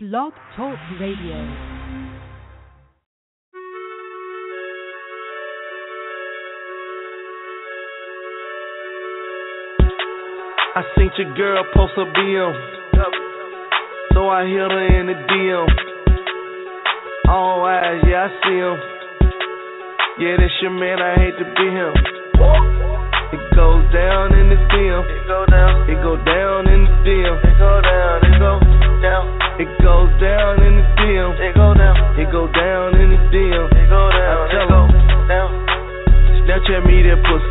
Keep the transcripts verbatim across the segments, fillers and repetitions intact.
Blog Talk Radio. I seen your girl post a bill, so I hit her in the deal. All eyes, yeah, I see him. Yeah, that's your man, I hate to be him. It goes down in the deal. It go down. It go down in the deal. It go down. It go down. It goes down in the deal. It go down. It go down in the deal. It go down. I tell him. Snapchat me that pussy.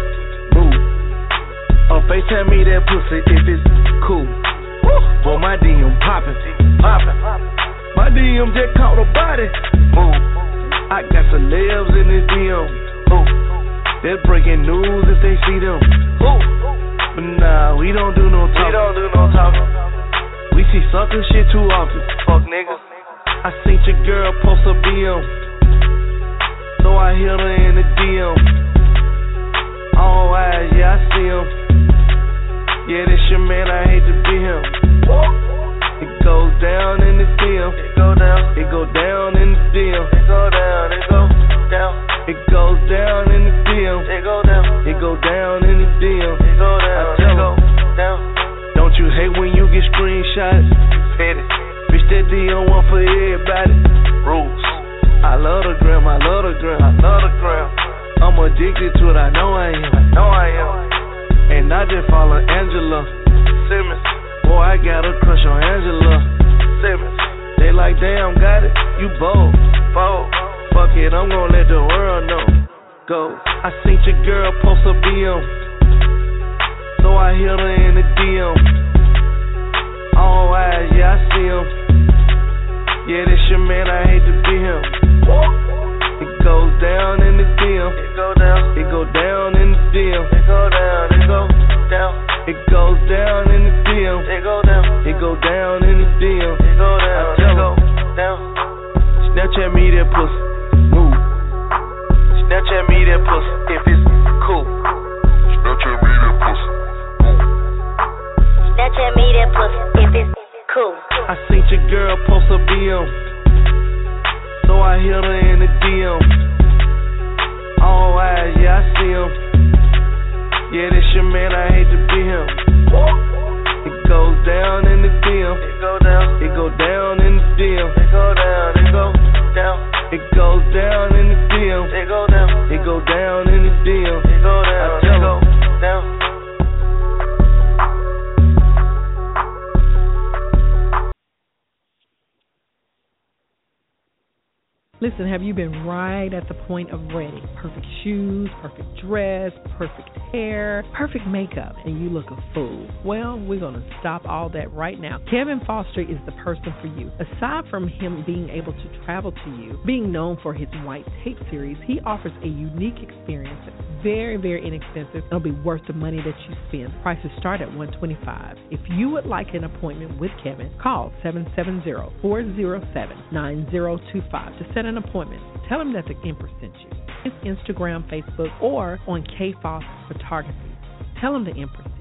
On FaceTime me that pussy if it's cool. Well, my D M poppin', poppin'. My D M just caught a body. Move. I got celebs in this D M. Move. They're breaking news if they see them. Move. But nah, we don't do no talking. We don't do no talking. We see sucker shit too often. Fuck niggas. I seen your girl post a B M, so I hit her in the D M. All eyes, yeah, I see him. Yeah, this your man, I hate to be him. It goes down in the deal. It go down. It go down in the deal. It go down. It go down. It goes down in the deal. It go down. It go down in the deal. It go down. It go down. Don't you hate when you get screenshots? Hit it. Bitch, that D M one for everybody. Rules. I love the gram. I love the gram. I love the gram. I'm addicted to it. I know I am. I know I am. And I just follow Angela Simmons. Boy, I got a crush on Angela Simmons. They like, damn, got it. You bold, bold. Fuck it, I'm gon' let the world know. Go. I seen your girl post a B M, so I hit her in the D M. All eyes, yeah, I see him. Yeah, this your man, I hate to be him. It goes down in the D M. It go down. It go down in the D M. It go down. It goes down in the deal. It go down. It go down in the deal. It go down. I tell it down. Snapchat me that pussy. Move. Snapchat me that pussy if it's cool. Snapchat me that pussy. Snapchat me that pussy if it's cool. I seen your girl post a B M, so I hit her in the D M. All eyes, yeah, I see him. Yeah, this your man, I hate to be him. It goes down in the deal. It go down. It go down in the deal. It go down. It go down. It goes down in the deal. It go down. It go down in the deal. It go down. I tell him. It go down. Listen, have you been right at the point of ready? Perfect shoes, perfect dress, perfect hair, perfect makeup, and you look a fool. Well, we're going to stop all that right now. Kevin Foster is the person for you. Aside from him being able to travel to you, being known for his White Tape series, he offers a unique experience that's very, very inexpensive. It'll be worth the money that you spend. Prices start at one hundred twenty-five dollars. If you would like an appointment with Kevin, call seven seven zero, four zero seven, nine zero two five to set an appointment. Tell him that the Empress sent you. It's Instagram, Facebook, or on K Foss Photography. Tell him the Empress sent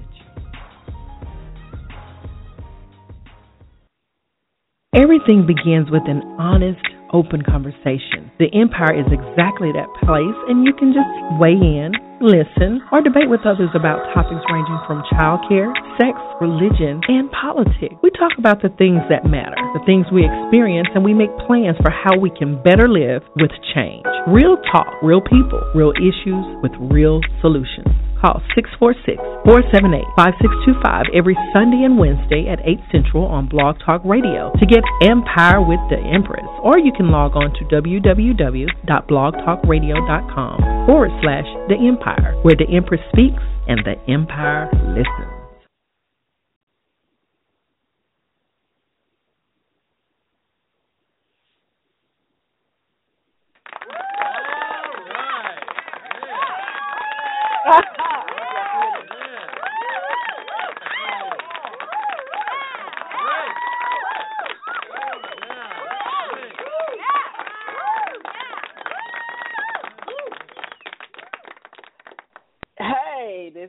you. Everything begins with an honest, open conversation. The Empire is exactly that place, and you can just weigh in, listen, or debate with others about topics ranging from childcare, sex, religion, and politics. We talk about the things that matter, the things we experience, and we make plans for how we can better live with change. Real talk, real people, real issues with real solutions. Call six four six, four seven eight, five six two five every Sunday and Wednesday at eight Central on Blog Talk Radio to get Empire with the Empress. Or you can log on to www.blogtalkradio.com forward slash The Empire, where the Empress speaks and the Empire listens.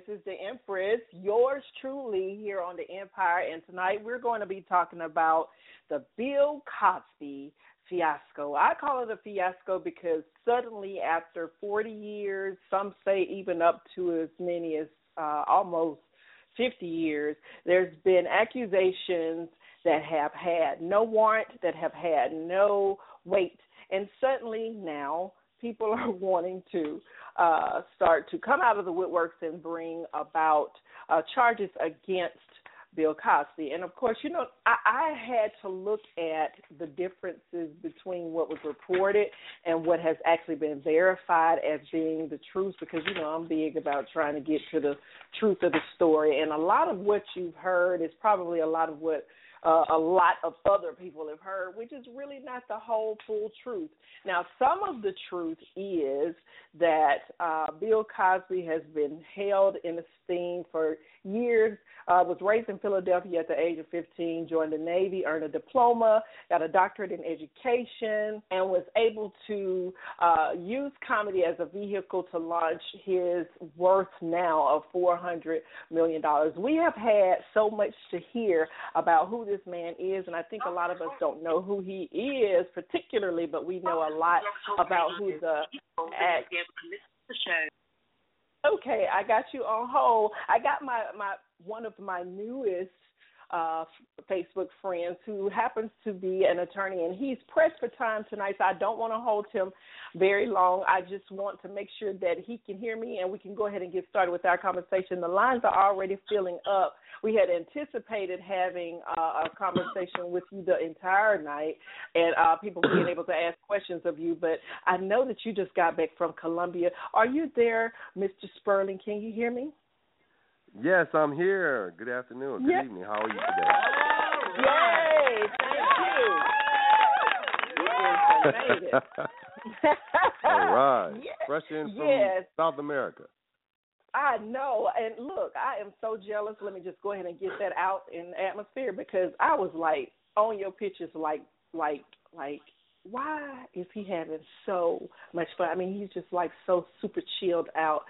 is The Empress, yours truly, here on The Empire. And tonight we're going to be talking about the Bill Cosby fiasco. I call it a fiasco because suddenly after forty years, some say even up to as many as uh, almost fifty years, there's been accusations that have had no warrant, that have had no weight. And suddenly now people are wanting to uh, start to come out of the woodworks and bring about uh, charges against Bill Cosby. And, of course, you know, I, I had to look at the differences between what was reported and what has actually been verified as being the truth, because, you know, I'm big about trying to get to the truth of the story. And a lot of what you've heard is probably a lot of what uh, a lot of other people have heard, which is really not the whole full truth. Now, some of the truth is that uh, Bill Cosby has been held in esteem for years, uh, was raised in Philadelphia at the age of fifteen, joined the Navy, earned a diploma, got a doctorate in education, and was able to uh, use comedy as a vehicle to launch his worth now of four hundred million dollars. We have had so much to hear about who this man is, and I think a lot of us don't know who he is particularly, but we know a lot about who the act. Okay, I got you on hold. I got my, my one of my newest uh, Facebook friends who happens to be an attorney, and he's pressed for time tonight, so I don't want to hold him very long. I just want to make sure that he can hear me and we can go ahead and get started with our conversation. The lines are already filling up. We had anticipated having uh, a conversation with you the entire night and uh, people being able to ask questions of you, but I know that you just got back from Columbia. Are you there, Mister Sperling? Can you hear me? Yes, I'm here. Good afternoon. Good yes. evening. How are you today? Yay! Thank you. All right. Yes. Fresh in from yes. South America. I know, and look, I am so jealous. Let me just go ahead and get that out in the atmosphere, because I was like on your pictures, like, like, like, why is he having so much fun? I mean, he's just like so super chilled out.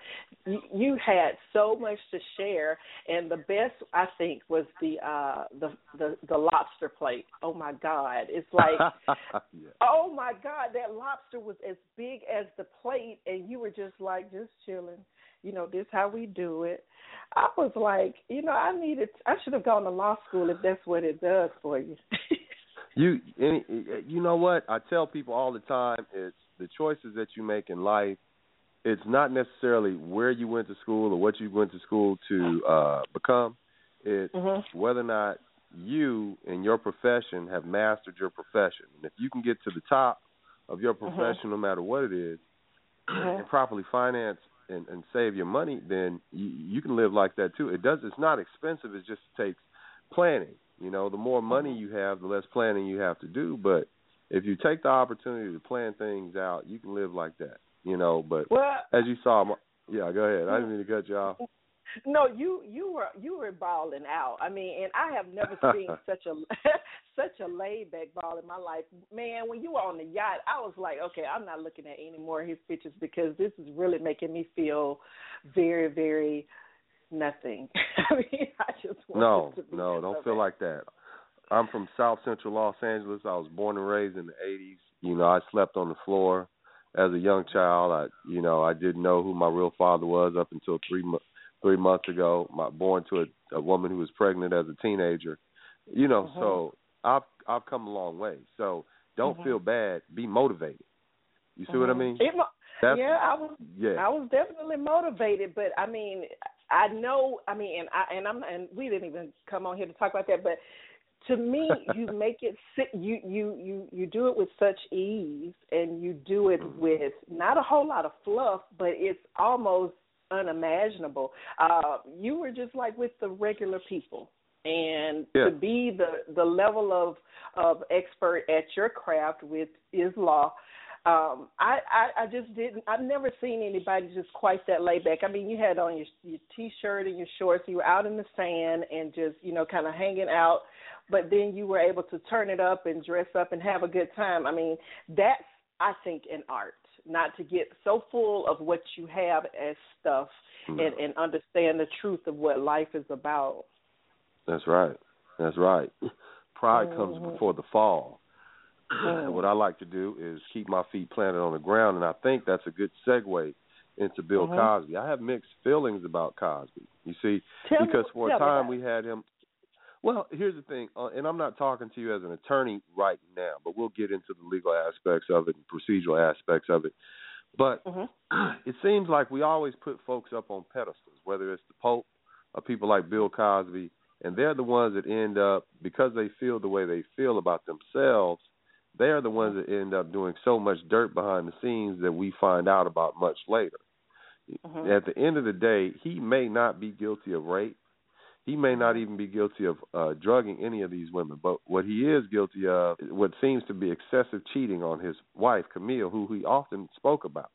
You, you had so much to share, and the best I think was the uh, the, the the lobster plate. Oh my God, it's like, yeah. Oh my God, that lobster was as big as the plate, and you were just like just chilling. You know, this how we do it. I was like, you know, I needed, I should have gone to law school if that's what it does for you. you, you know what? I tell people all the time, it's the choices that you make in life. It's not necessarily where you went to school or what you went to school to uh, become. It's mm-hmm. whether or not you and your profession have mastered your profession. And if you can get to the top of your profession, mm-hmm. no matter what it is, mm-hmm. and properly finance And, and save your money, then you, you can live like that too. It does. It's not expensive. It just takes planning. You know, the more money you have, the less planning you have to do. But if you take the opportunity to plan things out, you can live like that. You know. But well, as you saw, my, yeah. Go ahead. I didn't mean to cut you off. No, you you were you were balling out. I mean, and I have never seen such a such a laid back ball in my life. Man, when you were on the yacht, I was like, okay, I'm not looking at any more of his pictures because this is really making me feel very, very nothing. I mean, I just want no, to be no, nothing. Don't feel like that. I'm from South Central Los Angeles. I was born and raised in the eighties. You know, I slept on the floor as a young child. I, you know, I didn't know who my real father was up until three months. Three months ago, my, born to a, a woman who was pregnant as a teenager, you know. Mm-hmm. So I've I've come a long way. So don't mm-hmm. feel bad. Be motivated. You see mm-hmm. what I mean? It, yeah, I was. Yeah. I was definitely motivated, but I mean, I know. I mean, and I and I'm and we didn't even come on here to talk about that. But to me, you make it. You you you you do it with such ease, and you do it mm-hmm. with not a whole lot of fluff, but it's almost unimaginable. Uh, you were just like with the regular people, and yeah. to be the, the level of of expert at your craft with is law. Um, I, I I just didn't. I've never seen anybody just quite that laid back. I mean, you had on your your t-shirt and your shorts. You were out in the sand and just you know kind of hanging out, but then you were able to turn it up and dress up and have a good time. I mean, that's I think an art. not to get so full of what you have as stuff mm. and, and understand the truth of what life is about. That's right. That's right. Pride mm-hmm. comes before the fall. Mm. What I like to do is keep my feet planted on the ground, and I think that's a good segue into Bill mm-hmm. Cosby. I have mixed feelings about Cosby, you see, tell because me, for a time we had him. Well, here's the thing, uh, and I'm not talking to you as an attorney right now, but we'll get into the legal aspects of it and procedural aspects of it. But mm-hmm. it seems like we always put folks up on pedestals, whether it's the Pope or people like Bill Cosby, and they're the ones that end up, because they feel the way they feel about themselves, they are the ones that end up doing so much dirt behind the scenes that we find out about much later. Mm-hmm. At the end of the day, he may not be guilty of rape. He may not even be guilty of uh, drugging any of these women, but what he is guilty of, what seems to be excessive cheating on his wife, Camille, who he often spoke about.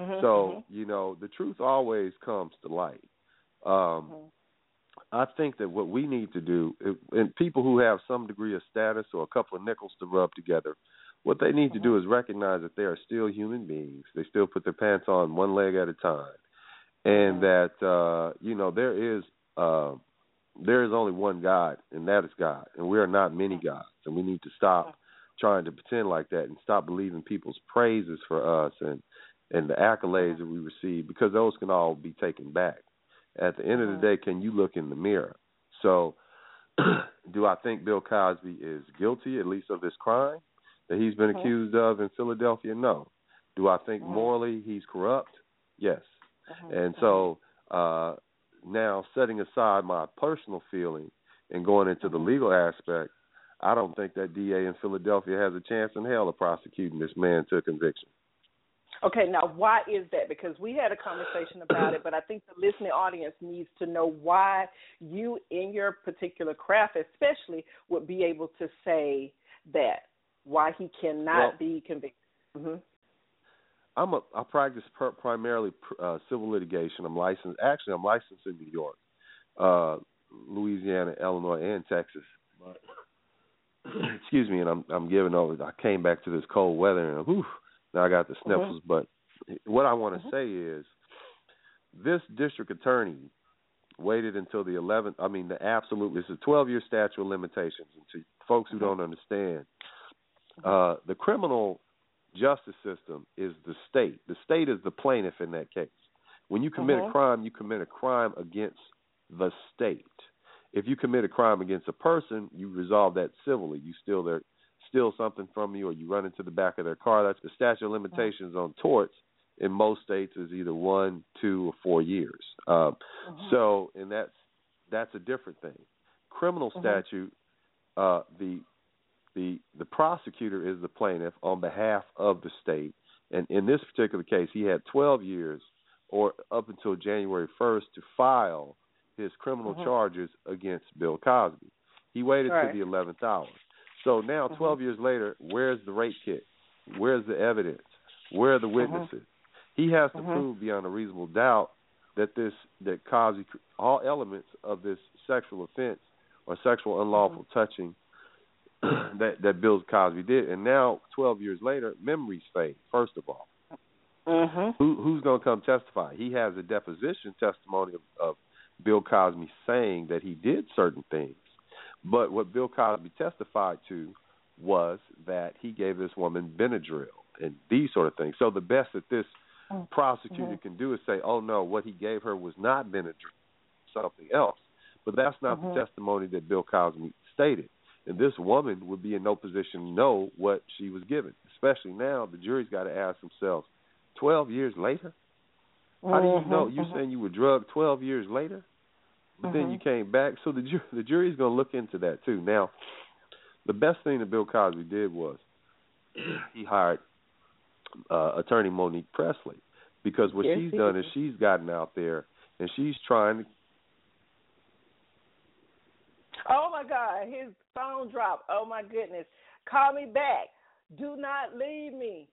Mm-hmm, so, mm-hmm. you know, the truth always comes to light. Um, mm-hmm. I think that what we need to do, and people who have some degree of status or a couple of nickels to rub together, what they need mm-hmm. to do is recognize that they are still human beings. They still put their pants on one leg at a time. And mm-hmm. that, uh, you know, there is... Uh, There is only one God, and that is God, and we are not many gods, and we need to stop trying to pretend like that and stop believing people's praises for us and, and the accolades that we receive, because those can all be taken back. At the end of the day, can you look in the mirror? So do I think Bill Cosby is guilty, at least of this crime that he's been okay. accused of in Philadelphia? No. Do I think morally he's corrupt? Yes. Uh-huh. And so uh now, setting aside my personal feeling and going into the legal aspect, I don't think that D A in Philadelphia has a chance in hell of prosecuting this man to conviction. Okay, now why is that? Because we had a conversation about it, but I think the listening audience needs to know why you, in your particular craft especially, would be able to say that, why he cannot well, be convicted. Mm-hmm. I'm a, I practice per, primarily uh, civil litigation. I'm licensed. Actually, I'm licensed in New York, uh, Louisiana, Illinois, and Texas. But, excuse me, and I'm I'm giving over. I came back to this cold weather, and whew, now I got the sniffles. Mm-hmm. But what I want to mm-hmm. say is this district attorney waited until the eleventh. I mean, the absolute. It's a twelve-year statute of limitations. And to folks who don't understand, uh, the criminal justice system is the state. The state is the plaintiff in that case. When you commit mm-hmm. a crime, you commit a crime against the state. If you commit a crime against a person, you resolve that civilly. You steal their, steal something from you, or you run into the back of their car. That's the statute of limitations mm-hmm. on torts in most states is either one, two, or four years. Um, mm-hmm. So, and that's that's a different thing. Criminal mm-hmm. statute, uh, the The the prosecutor is the plaintiff on behalf of the state, and in this particular case, he had twelve years, or up until January first, to file his criminal mm-hmm. charges against Bill Cosby. He waited right. to the eleventh hour. So now, mm-hmm. twelve years later, where's the rape kit? Where's the evidence? Where are the witnesses? Mm-hmm. He has to mm-hmm. prove beyond a reasonable doubt that this that Cosby, all elements of this sexual offense or sexual unlawful mm-hmm. touching that, that Bill Cosby did. And now, twelve years later, memories fade, first of all. Mm-hmm. Who, who's going to come testify? He has a deposition testimony of, of Bill Cosby saying that he did certain things. But what Bill Cosby testified to was that he gave this woman Benadryl and these sort of things. So the best that this mm-hmm. prosecutor can do is say, oh, no, what he gave her was not Benadryl, something else. But that's not mm-hmm. the testimony that Bill Cosby stated. And this woman would be in no position to know what she was given, especially now the jury's got to ask themselves, twelve years later? How do you know? You're mm-hmm. saying you were drugged twelve years later, but mm-hmm. then you came back. So the, ju- the jury's going to look into that too. Now, the best thing that Bill Cosby did was he hired uh, attorney Monique Presley, because what yes, she's done did. is she's gotten out there and she's trying to. Oh, my God, his phone dropped. Oh, my goodness. Call me back. Do not leave me.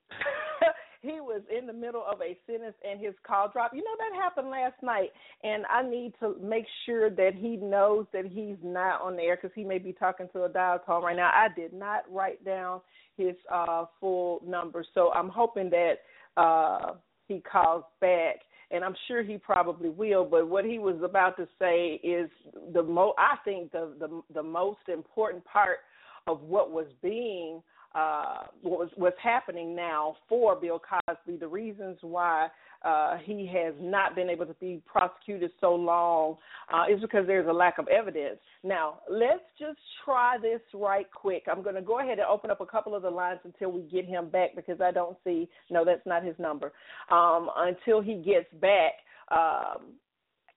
He was in the middle of a sentence and his call dropped. You know, that happened last night, and I need to make sure that he knows that he's not on the air because he may be talking to a dial tone right now. I did not write down his uh, full number, so I'm hoping that uh, he calls back, and I'm sure he probably will. But what he was about to say is the mo- I think the, the the most important part of what was being Uh, what's, what's happening now for Bill Cosby, the reasons why uh, he has not been able to be prosecuted so long uh, is because there's a lack of evidence. Now, let's just try this right quick. I'm going to go ahead and open up a couple of the lines until we get him back because I don't see, no, that's not his number, um, until he gets back. Um,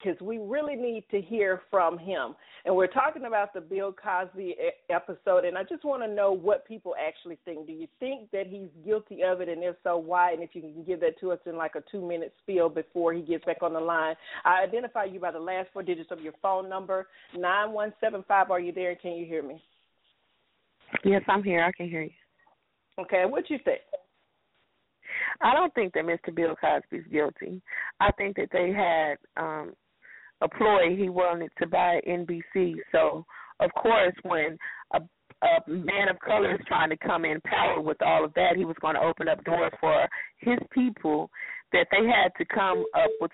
because we really need to hear from him. And we're talking about the Bill Cosby episode, and I just want to know what people actually think. Do you think that he's guilty of it, and if so, why? And if you can give that to us in like a two-minute spiel before he gets back on the line. I identify you by the last four digits of your phone number, nine one seven five. Are you there? Can you hear me? Yes, I'm here. I can hear you. Okay, what you think? I don't think that Mister Bill Cosby's guilty. I think that they had um, – a ploy. He wanted to buy N B C. So, of course, when a, a man of color is trying to come in power with all of that, he was going to open up doors for his people that they had to come up with.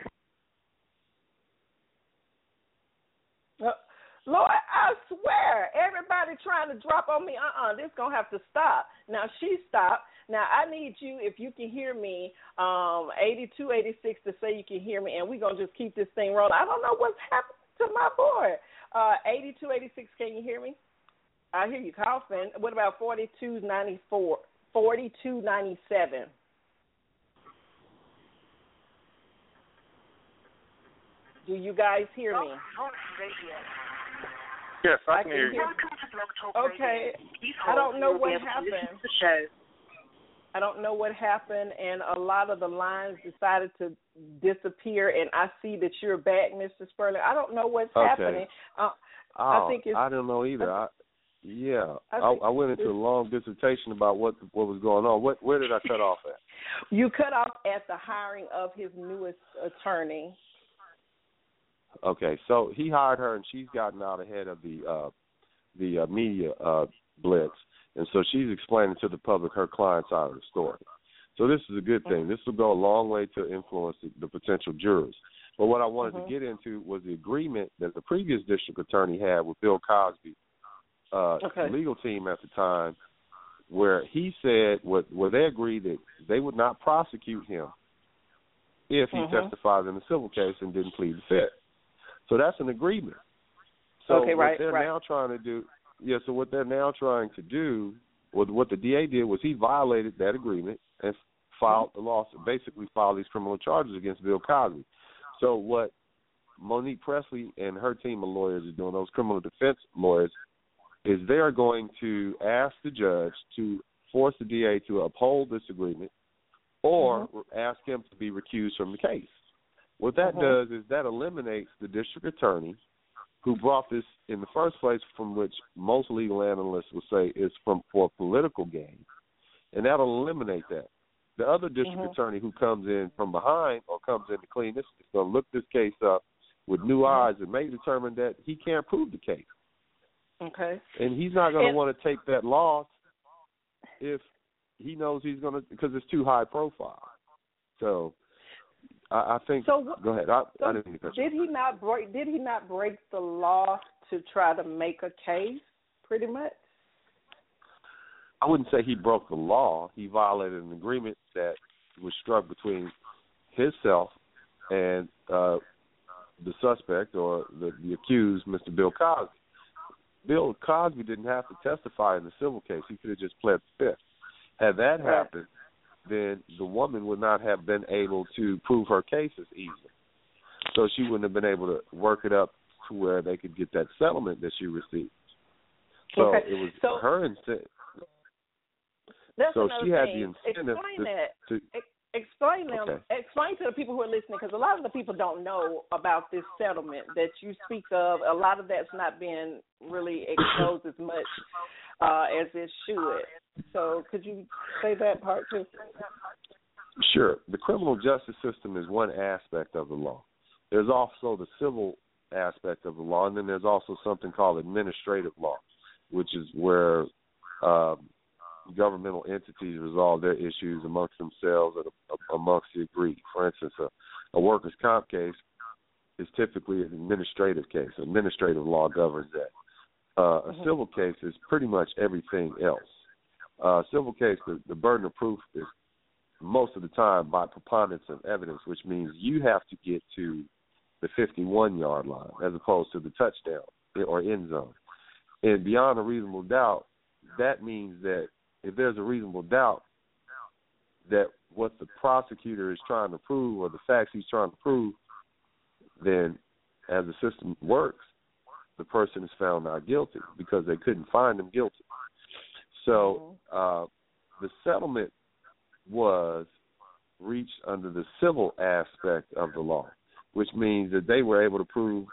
Lord, I swear, everybody trying to drop on me, uh-uh, this going to have to stop. Now, she stopped. Now, I need you, if you can hear me, um, eighty-two eighty-six to say you can hear me, and we're going to just keep this thing rolling. I don't know what's happening to my board. Uh, eighty-two eighty-six, can you hear me? I hear you coughing. What about forty-two ninety-four, forty-two ninety-seven? Do you guys hear me? Yes, I, I can, can hear you. Okay. I don't know what happened. I don't know what happened, and a lot of the lines decided to disappear, and I see that you're back, Mister Sperling. I don't know what's okay. happening. Uh, oh, I think it's, I don't know either. I, yeah, I, I, I went into a long dissertation about what what was going on. What, where did I cut off at? You cut off at the hiring of his newest attorney. Okay, so he hired her, and she's gotten out ahead of the uh, the uh, media uh, blitz. And so she's explaining to the public her client's side of the story. So this is a good thing. This will go a long way to influence the, the potential jurors. But what I wanted mm-hmm. to get into was the agreement that the previous district attorney had with Bill Cosby, uh, okay. the legal team at the time, where he said, what, where they agreed that they would not prosecute him if he mm-hmm. testified in the civil case and didn't plead the fifth. So that's an agreement. So okay, right, what they're right. now trying to do... Yeah, so what they're now trying to do, or what the D A did, was he violated that agreement and filed the lawsuit, basically filed these criminal charges against Bill Cosby. So what Monique Presley and her team of lawyers are doing, those criminal defense lawyers, is they are going to ask the judge to force the D A to uphold this agreement or mm-hmm. ask him to be recused from the case. What that mm-hmm. does is that eliminates the district attorney who brought this in the first place, from which most legal analysts will say is from for political gain, and that'll eliminate that. The other district mm-hmm. attorney who comes in from behind or comes in to clean this is going to look this case up with new eyes and may determine that he can't prove the case. Okay. And he's not going to want to take that loss if he knows he's going to, because it's too high profile. So... I think. So, go ahead. I, so I didn't mean to did he not break? Did he not break the law to try to make a case? Pretty much. I wouldn't say he broke the law. He violated an agreement that was struck between himself and uh, the suspect or the, the accused, Mister Bill Cosby. Bill Cosby didn't have to testify in the civil case. He could have just pled the fifth. Had that right. happened, then the woman would not have been able to prove her case as easily. So she wouldn't have been able to work it up to where they could get that settlement that she received. So okay. it was so, her incentive. So she thing. had the incentive. Explain to, that. To, Explain them. Okay. Explain to the people who are listening, because a lot of the people don't know about this settlement that you speak of. A lot of that's not been really exposed as much uh, as it should. So could you say that part too? Sure. The criminal justice system is one aspect of the law. There's also the civil aspect of the law, and then there's also something called administrative law, which is where uh, governmental entities resolve their issues amongst themselves and amongst the aggrieved. For instance, a, a workers' comp case is typically an administrative case. Administrative law governs that. Uh, a civil case is pretty much everything else. Uh, civil case, the, the burden of proof is most of the time by preponderance of evidence, which means you have to get to the fifty-one-yard line as opposed to the touchdown or end zone. And beyond a reasonable doubt, that means that if there's a reasonable doubt that what the prosecutor is trying to prove or the facts he's trying to prove, then as the system works, the person is found not guilty because they couldn't find him guilty. So uh, the settlement was reached under the civil aspect of the law, which means that they were able to prove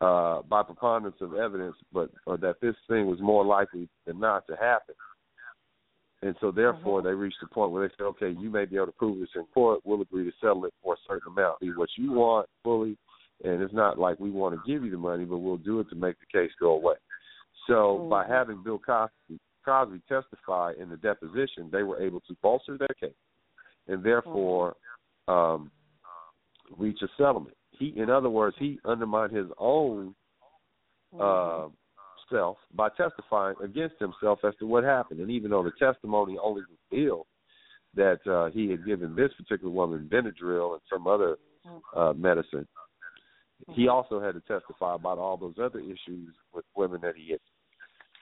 uh, by preponderance of evidence but or that this thing was more likely than not to happen. And so, therefore, they reached the point where they said, okay, you may be able to prove this in court. We'll agree to settle it for a certain amount. Be what you want fully, and it's not like we want to give you the money, but we'll do it to make the case go away. So by having Bill Cosby, Cosby testify in the deposition, they were able to bolster their case and, therefore, um, reach a settlement. He, in other words, he undermined his own uh self by testifying against himself as to what happened. And even though the testimony only revealed that uh, he had given this particular woman Benadryl and some other uh, medicine, he also had to testify about all those other issues with women that he had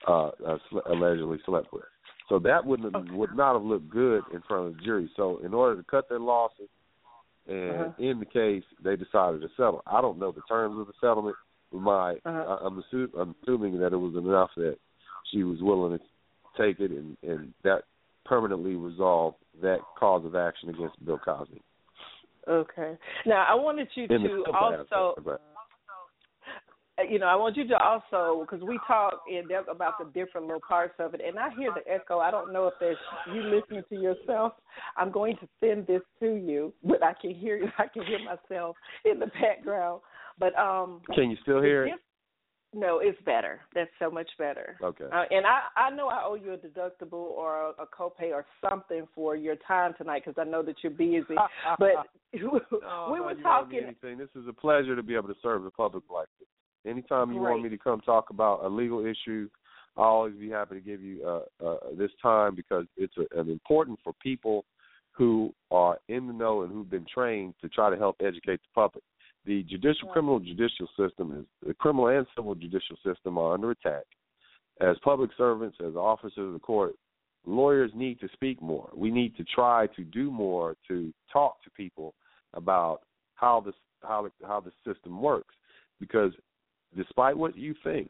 uh, uh, sl- allegedly slept with. So that wouldn't have, okay. would not have looked good in front of the jury. So in order to cut their losses and uh-huh. end the case, they decided to settle. I don't know the terms of the settlement. My, uh-huh. I'm, assume, I'm assuming that it was enough that she was willing to take it, and, and that permanently resolved that cause of action against Bill Cosby. Okay. Now, I wanted you In to also... Aspect, you know, I want you to also, because we talk in depth about the different little parts of it, and I hear the echo. I don't know if there's you listening to yourself. I'm going to send this to you, but I can hear you. I can hear myself in the background. But um, can you still hear it? If, no, it's better. That's so much better. Okay. Uh, and I, I know I owe you a deductible or a, a copay or something for your time tonight because I know that you're busy. But no, we were no, talking. Anything. This is a pleasure to be able to serve the public like this. Anytime you Great. want me to come talk about a legal issue, I'll always be happy to give you uh, uh, this time because it's a, an important for people who are in the know and who've been trained to try to help educate the public. The judicial, yeah. criminal judicial system, is the criminal and civil judicial system are under attack. As public servants, as officers of the court, lawyers need to speak more. We need to try to do more to talk to people about how this how how the system works because despite what you think,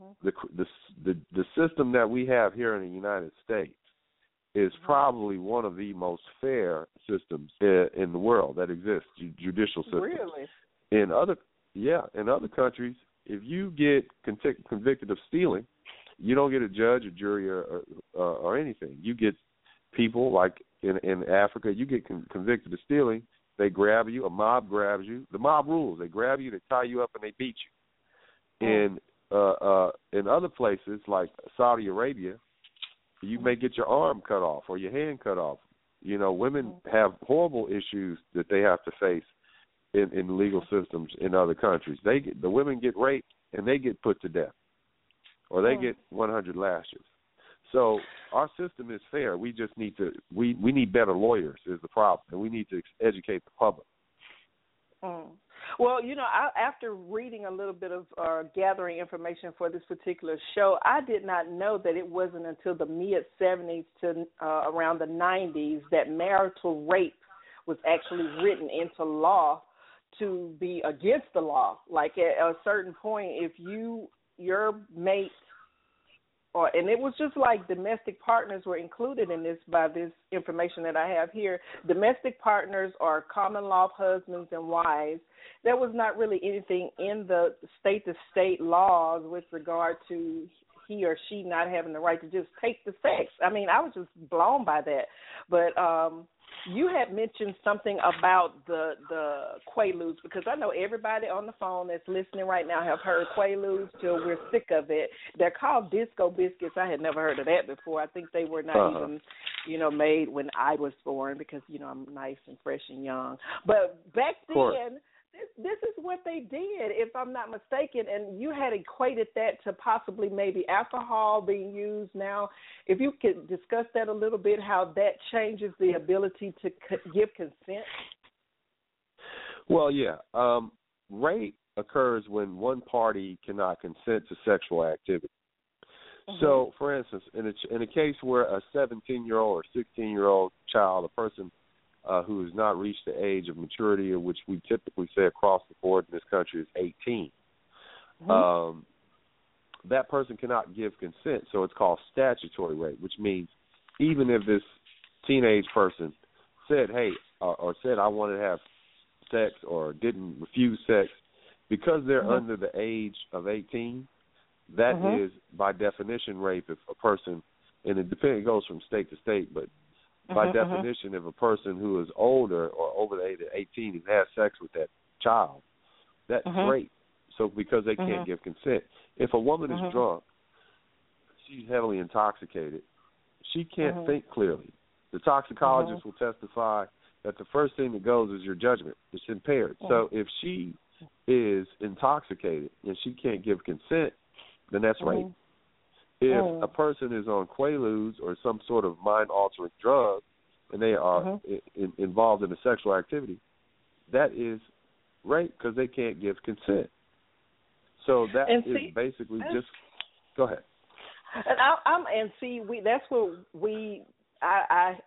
mm-hmm. the, the the system that we have here in the United States is mm-hmm. probably one of the most fair systems in, in the world that exists, ju- judicial systems. Really? In other, yeah, in other countries, if you get convict, convicted of stealing, you don't get a judge, a jury, or, or, or anything. You get people like in, in Africa, you get con- convicted of stealing. They grab you, a mob grabs you. The mob rules. They grab you, they tie you up, and they beat you. In uh, uh, in other places, like Saudi Arabia, you may get your arm cut off or your hand cut off. You know, women have horrible issues that they have to face in, in legal systems in other countries. They get, the women get raped, and they get put to death, or they get one hundred lashes. So our system is fair. We just need to we, – we need better lawyers is the problem, and we need to educate the public. Mm. Well, you know, I, after reading a little bit of uh, gathering information for this particular show, I did not know that it wasn't until the mid-seventies to uh, around the nineties that marital rape was actually written into law to be against the law. Like at a certain point, if you your mate – Or, and it was just like domestic partners were included in this by this information that I have here. Domestic partners are common law husbands and wives. There was not really anything in the state-to-state laws with regard to he or she not having the right to just take the sex. I mean, I was just blown by that. But um, you had mentioned something about the the Quaaludes, because I know everybody on the phone that's listening right now have heard Quaaludes till we're sick of it. They're called disco biscuits. I had never heard of that before. I think they were not uh-huh. even, you know, made when I was born, because, you know, I'm nice and fresh and young. But back then, this, this is what they did, if I'm not mistaken, and you had equated that to possibly maybe alcohol being used. Now, if you could discuss that a little bit, how that changes the ability to co- give consent. Well, yeah. Um, rape occurs when one party cannot consent to sexual activity. Mm-hmm. So, for instance, in a, in a case where a seventeen-year-old or sixteen-year-old child, a person Uh, who has not reached the age of maturity, which we typically say across the board in this country is eighteen. Mm-hmm. Um, that person cannot give consent, so it's called statutory rape, which means even if this teenage person said, hey, or, or said I wanted to have sex or didn't refuse sex, because they're mm-hmm. under the age of eighteen, that mm-hmm. is by definition rape if a person, and it, depends, it goes from state to state, but by uh-huh, definition, uh-huh. if a person who is older or over the age of eighteen and has sex with that child, that's uh-huh. rape. So because they can't uh-huh. give consent. If a woman uh-huh. is drunk, she's heavily intoxicated, she can't uh-huh. think clearly. The toxicologist uh-huh. will testify that the first thing that goes is your judgment. It's impaired. Uh-huh. So if she is intoxicated and she can't give consent, then that's uh-huh. rape. If mm. a person is on Quaaludes or some sort of mind-altering drug and they are mm-hmm. in, in, involved in a sexual activity, that is rape because they can't give consent. So that see, is basically just – go ahead. And, I, I'm, and see, we, that's what we – I,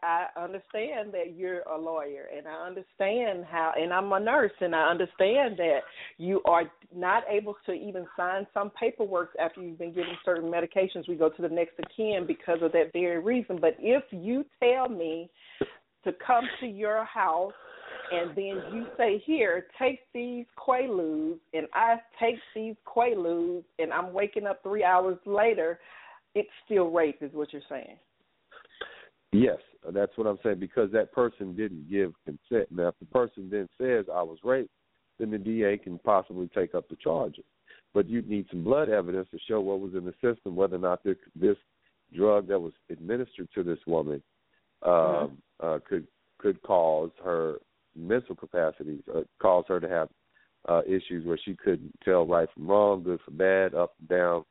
I I understand that you're a lawyer, and I understand how, and I'm a nurse, and I understand that you are not able to even sign some paperwork after you've been given certain medications. We go to the next of kin because of that very reason. But if you tell me to come to your house and then you say, here, take these Quaaludes, and I take these Quaaludes, and I'm waking up three hours later, it's still rape is what you're saying. Yes, that's what I'm saying, because that person didn't give consent. Now, if the person then says I was raped, then the D A can possibly take up the charges. But you'd need some blood evidence to show what was in the system, whether or not this, this drug that was administered to this woman um, mm-hmm. uh, could could cause her mental capacities, uh, cause her to have uh, issues where she couldn't tell right from wrong, good from bad, up and down,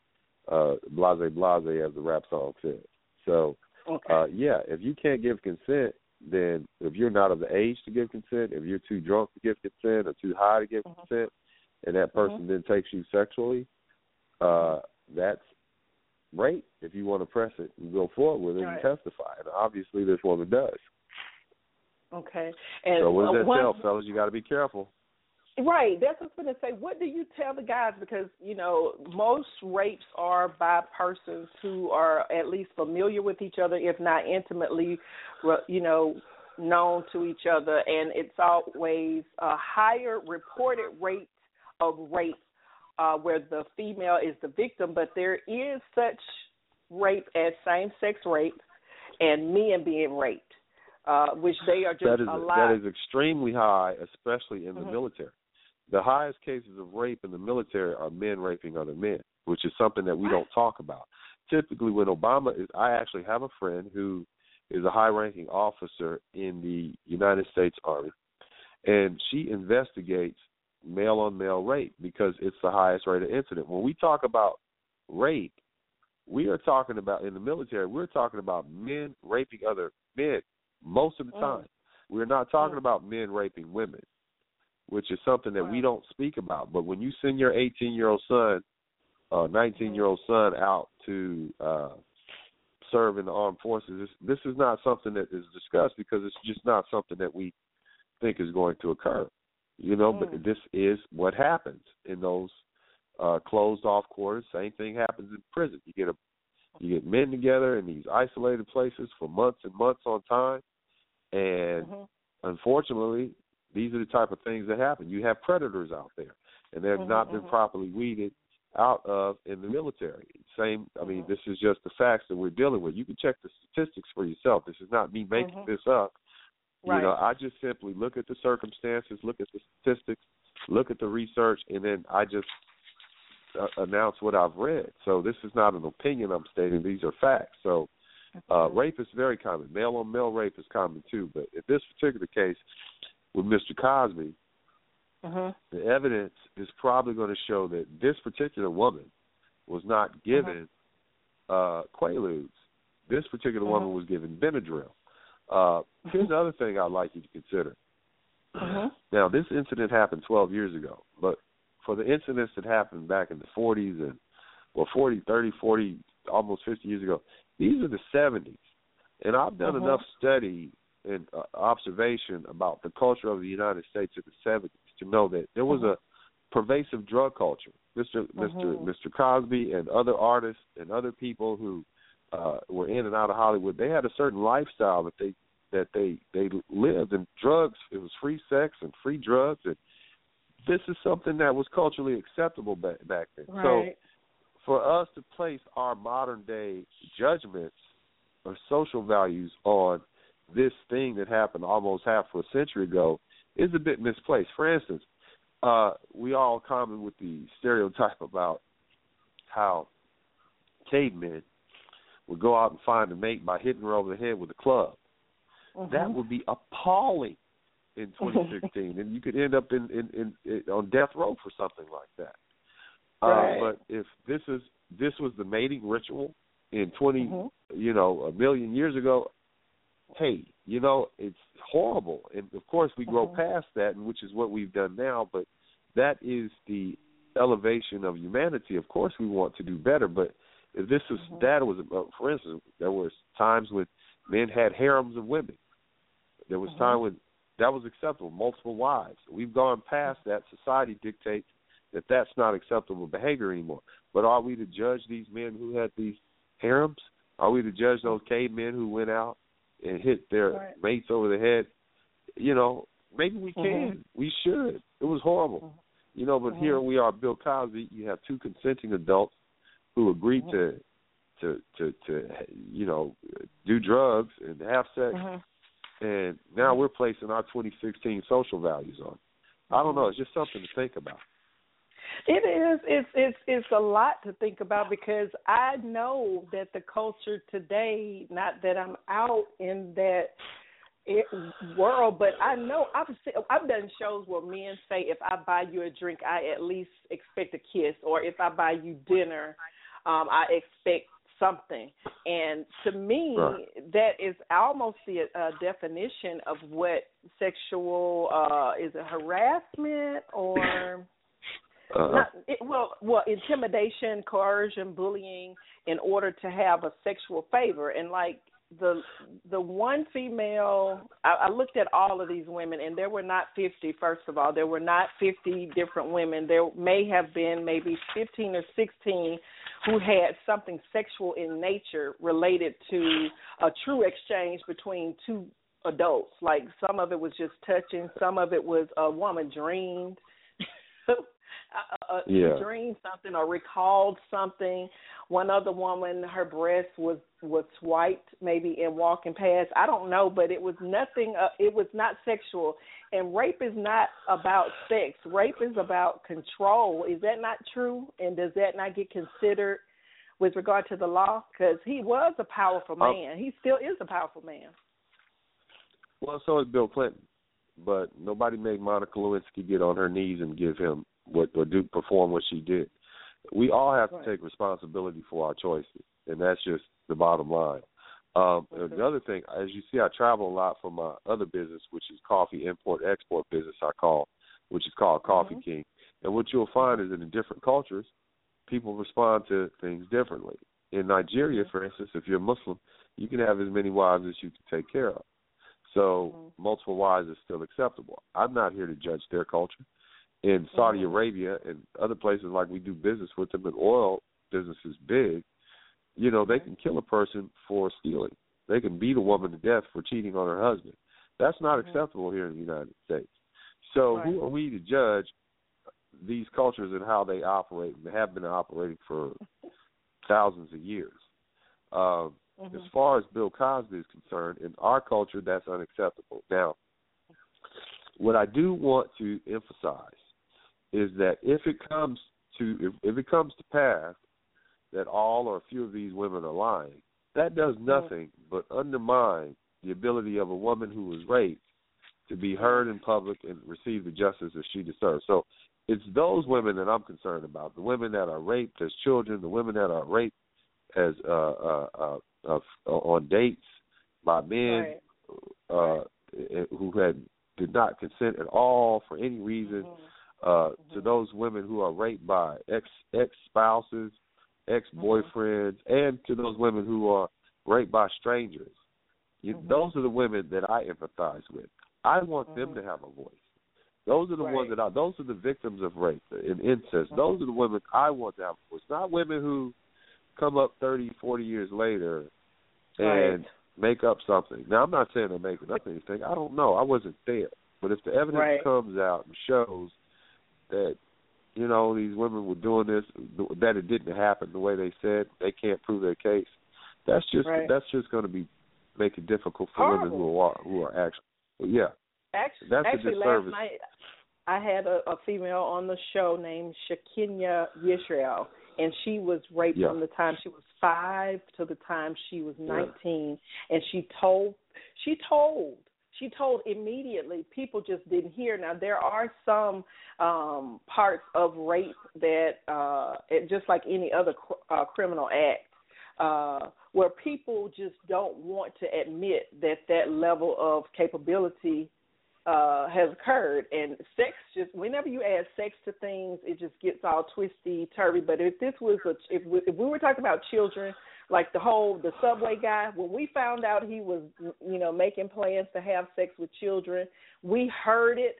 uh, blase, blase, as the rap song says. So, Okay. Uh, yeah, if you can't give consent, then if you're not of the age to give consent, if you're too drunk to give consent or too high to give mm-hmm. consent, and that person mm-hmm. then takes you sexually, uh, that's rape if you want to press it and go forward with it right. and testify. And obviously this woman does. Okay. And so what does that tell, fellas? You got to be careful. Right, that's what I was going to say. What do you tell the guys? Because, you know, most rapes are by persons who are at least familiar with each other, if not intimately, you know, known to each other. And it's always a higher reported rate of rape uh, where the female is the victim. But there is such rape as same-sex rape and men being raped, uh, which they are just allowed. That is extremely high, especially in the mm-hmm. military. The highest cases of rape in the military are men raping other men, which is something that we don't talk about. Typically when Obama is – I actually have a friend who is a high-ranking officer in the United States Army, and she investigates male-on-male rape because it's the highest rate of incident. When we talk about rape, we are talking about – in the military, we're talking about men raping other men most of the time. Mm. We're not talking mm. about men raping women, which is something that we don't speak about. But when you send your eighteen-year-old son, uh, nineteen-year-old son out to uh, serve in the armed forces, this, this is not something that is discussed because it's just not something that we think is going to occur, you know. Mm. But this is what happens in those uh, closed-off quarters. Same thing happens in prison. You get a, you get men together in these isolated places for months and months on time, and mm-hmm. unfortunately, these are the type of things that happen. You have predators out there, and they've mm-hmm, not been mm-hmm. properly weeded out of in the military. Same, I mean, mm-hmm. this is just the facts that we're dealing with. You can check the statistics for yourself. This is not me making mm-hmm. this up. Right. You know, I just simply look at the circumstances, look at the statistics, look at the research, and then I just uh, announce what I've read. So this is not an opinion I'm stating. These are facts. So uh, rape is very common. Male-on-male rape is common, too. But in this particular case with Mister Cosby, uh-huh. the evidence is probably going to show that this particular woman was not given uh-huh. uh, Quaaludes. This particular uh-huh. woman was given Benadryl. Uh, here's another thing I'd like you to consider. Uh-huh. Now, this incident happened twelve years ago, but for the incidents that happened back in the forties and, well, forty, thirty, forty, almost fifty years ago, these are the seventies. And I've done uh-huh. enough study and uh, observation about the culture of the United States in the seventies to know that there was a pervasive drug culture. Mister Uh-huh. Mister Mister Cosby and other artists and other people who uh, were in and out of Hollywood, they had a certain lifestyle that they that they, they lived, and drugs, it was free sex and free drugs, and this is something that was culturally acceptable back, back then. Right. So for us to place our modern-day judgments or social values on this thing that happened almost half a century ago is a bit misplaced. For instance, uh, we all common with the stereotype about how cavemen would go out and find a mate by hitting her over the head with a club. Mm-hmm. That would be appalling in twenty sixteen, and you could end up in, in, in, in on death row for something like that. Right. Uh, but if this is this was the mating ritual in twenty, mm-hmm. you know, a million years ago, hey, you know, it's horrible. And of course, we grow mm-hmm. past that, which is what we've done now. But that is the elevation of humanity. Of course, we want to do better. But if this is mm-hmm. that was, uh, for instance, there were times when men had harems of women. There was mm-hmm. time when that was acceptable, multiple wives. We've gone past that. Society dictates that that's not acceptable behavior anymore. But are we to judge these men who had these harems? Are we to judge those cavemen who went out and hit their right. mates over the head? You know, maybe we can. Mm-hmm. We should. It was horrible. Mm-hmm. You know, but mm-hmm. here we are, Bill Cosby. You have two consenting adults who agreed mm-hmm. to To, to, to, you know, do drugs and have sex, mm-hmm. and now we're placing our twenty sixteen social values on. I don't know. It's just something to think about. It is. It's it's it's a lot to think about, because I know that the culture today, not that I'm out in that it, world, but I know I've seen, I've done shows where men say, if I buy you a drink, I at least expect a kiss, or if I buy you dinner, um, I expect something. And to me, right. that is almost the uh, definition of what sexual uh, is it harassment or uh-huh. not, it, well, well, intimidation, coercion, bullying in order to have a sexual favor. And like the the one female, I, I looked at all of these women, and there were not fifty. First of all, there were not fifty different women. There may have been maybe fifteen or sixteen who had something sexual in nature related to a true exchange between two adults. Like, some of it was just touching, some of it was a woman dreamed, yeah. dreamed something or recalled something. One other woman, her breast was, was swiped maybe in walking past. I don't know, but it was nothing, uh, it was not sexual. And rape is not about sex. Rape is about control. Is that not true? And does that not get considered with regard to the law? Because he was a powerful man. Um, he still is a powerful man. Well, so is Bill Clinton. But nobody made Monica Lewinsky get on her knees and give him what or do perform what she did. We all have right. to take responsibility for our choices, and that's just the bottom line. Um, okay. The other thing, as you see, I travel a lot for my other business, which is coffee import-export business, I call, which is called Coffee mm-hmm. King. And what you'll find is that in different cultures, people respond to things differently. In Nigeria, mm-hmm. for instance, if you're Muslim, you can have as many wives as you can take care of. So mm-hmm. multiple wives is still acceptable. I'm not here to judge their culture. In Saudi mm-hmm. Arabia and other places, like, we do business with them, and oil business is big. You know, they can kill a person for stealing. They can beat a woman to death for cheating on her husband. That's not mm-hmm. acceptable here in the United States. So right. who are we to judge these cultures and how they operate and have been operating for thousands of years? Um, Mm-hmm. As far as Bill Cosby is concerned, in our culture, that's unacceptable. Now, what I do want to emphasize is that if it comes to if, if it comes to pass that all or a few of these women are lying, that does nothing but undermine the ability of a woman who was raped to be heard in public and receive the justice that she deserves. So it's those women that I'm concerned about, the women that are raped as children, the women that are raped as uh, uh, uh, uh, on dates by men uh, who had did not consent at all for any reason, uh, mm-hmm. to those women who are raped by ex, ex-spouses, ex-boyfriends, mm-hmm. and to those women who are raped by strangers. You, mm-hmm. Those are the women that I empathize with. I want mm-hmm. them to have a voice. Those are the right. ones that I, those are the victims of rape and incest. Mm-hmm. Those are the women I want to have a voice. Not women who come up thirty, forty years later and right. make up something. Now, I'm not saying they're making up anything. I don't know. I wasn't there. But if the evidence right. comes out and shows that, you know, these women were doing this, that it didn't happen the way they said, they can't prove their case, that's just right. that's just going to be make it difficult for Horrible. women who are who are actually. Yeah, actually, that's actually last night I had a, a female on the show named Shekinya Yisrael, and she was raped yeah. from the time she was five to the time she was nineteen, yeah. and she told, she told, she told immediately. People just didn't hear. Now there are some um, parts of rape that, uh, it, just like any other cr- uh, criminal act, Uh, where people just don't want to admit that that level of capability uh, has occurred. And sex, just whenever you add sex to things, it just gets all twisty turvy. But if this was a, if we, if we were talking about children, like the whole the subway guy, when we found out he was, you know, making plans to have sex with children, we heard it.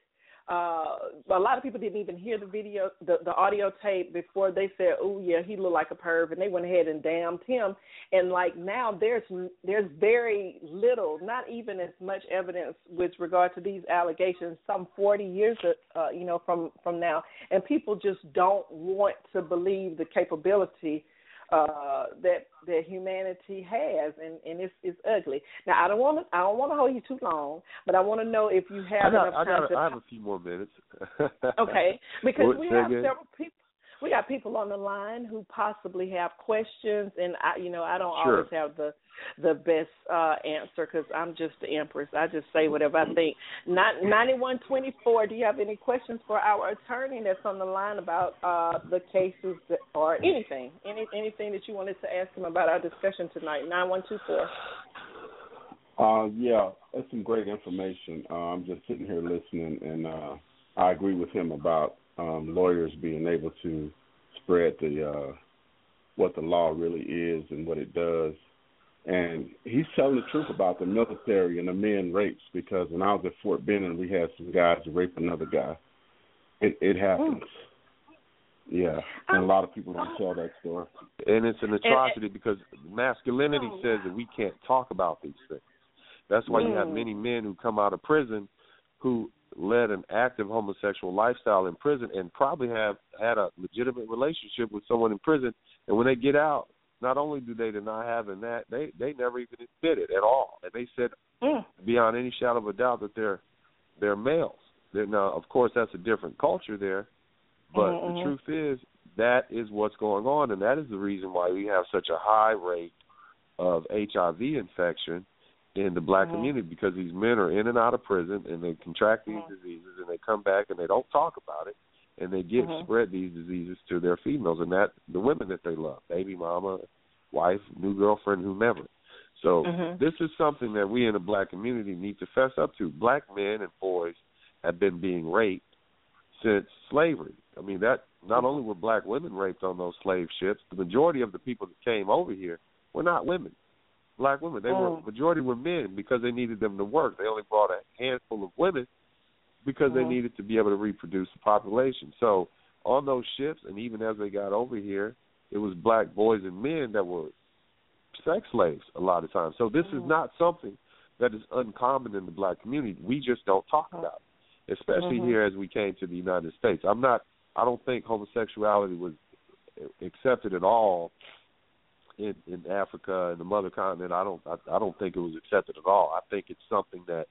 Uh, a lot of people didn't even hear the video, the, the audio tape before they said, "Oh yeah, he looked like a perv," and they went ahead and damned him. And like now, there's there's very little, not even as much evidence with regard to these allegations. Some forty years, uh, you know, from from now, and people just don't want to believe the capability uh, that that humanity has, and, and it's it's ugly. Now, I don't want to I don't want to hold you too long, but I want to know if you have I got, enough I time. Got, to I have a few more minutes. Okay, because what, we have again? several people. We got people on the line who possibly have questions, and I, you know, I don't sure. always have the the best uh, answer because I'm just the Empress. I just say whatever I think. Not ninety-one twenty-four. Do you have any questions for our attorney that's on the line about uh, the cases that, or anything, any anything that you wanted to ask him about our discussion tonight? nine one two four. Uh, yeah, that's some great information. Uh, I'm just sitting here listening, and uh, I agree with him about. Um, lawyers being able to spread the uh, what the law really is and what it does. And he's telling the truth about the military and the men rapes, because when I was at Fort Benning, we had some guys rape another guy. It, it happens. Hmm. Yeah, and a lot of people don't tell that story. And it's an atrocity because masculinity says that we can't talk about these things. That's why you have many men who come out of prison who led an active homosexual lifestyle in prison and probably have had a legitimate relationship with someone in prison. And when they get out, not only do they deny having that, they, they never even admit it at all. And they said mm. beyond any shadow of a doubt that they're they're males. They're, now, of course, that's a different culture there. But mm-hmm. the truth is that is what's going on, and that is the reason why we have such a high rate of H I V infection in the black mm-hmm. community, because these men are in and out of prison and they contract these mm-hmm. diseases and they come back and they don't talk about it and they give mm-hmm. spread these diseases to their females and that the women that they love, baby mama, wife, new girlfriend, whomever. So mm-hmm. this is something that we in the black community need to fess up to. Black men and boys have been being raped since slavery. I mean, that not only were black women raped on those slave ships, the majority of the people that came over here were not women. Black women, they oh. were majority were men because they needed them to work. They only brought a handful of women because oh. they needed to be able to reproduce the population. So on those ships, and even as they got over here, it was black boys and men that were sex slaves a lot of times. So this oh. is not something that is uncommon in the black community. We just don't talk about it, especially mm-hmm. here as we came to the United States. I'm not. I don't think homosexuality was accepted at all in, in Africa and the mother continent, I don't I, I don't think it was accepted at all. I think it's something that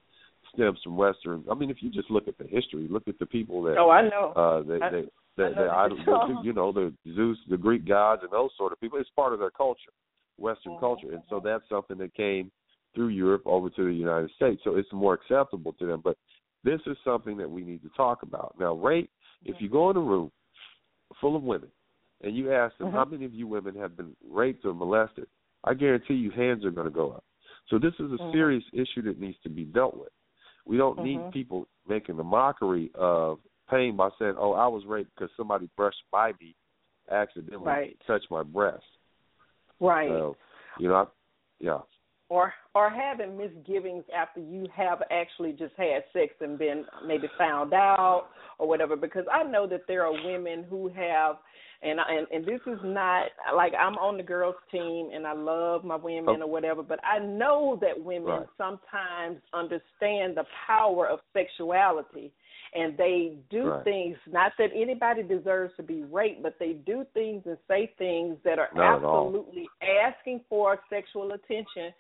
stems from Western. I mean, if you just look at the history, look at the people that. Oh, I know. Uh, they, I, they, they, I know they, I, the, you know, the Zeus, the Greek gods, and those sort of people. It's part of their culture, Western mm-hmm. culture, and so that's something that came through Europe over to the United States. So it's more acceptable to them. But this is something that we need to talk about now. Rape. Mm-hmm. If you go in a room full of women and you ask them mm-hmm. how many of you women have been raped or molested, I guarantee you hands are going to go up. So this is a mm-hmm. serious issue that needs to be dealt with. We don't mm-hmm. need people making a mockery of pain by saying, oh, I was raped because somebody brushed by me, accidentally right. touched my breast. Right. So, you know, I, yeah. Or or having misgivings after you have actually just had sex and been maybe found out or whatever, because I know that there are women who have, and and, and this is not, like, I'm on the girls' team and I love my women oh. or whatever, but I know that women right. sometimes understand the power of sexuality, and they do right. things, not that anybody deserves to be raped, but they do things and say things that are not absolutely asking for sexual attention.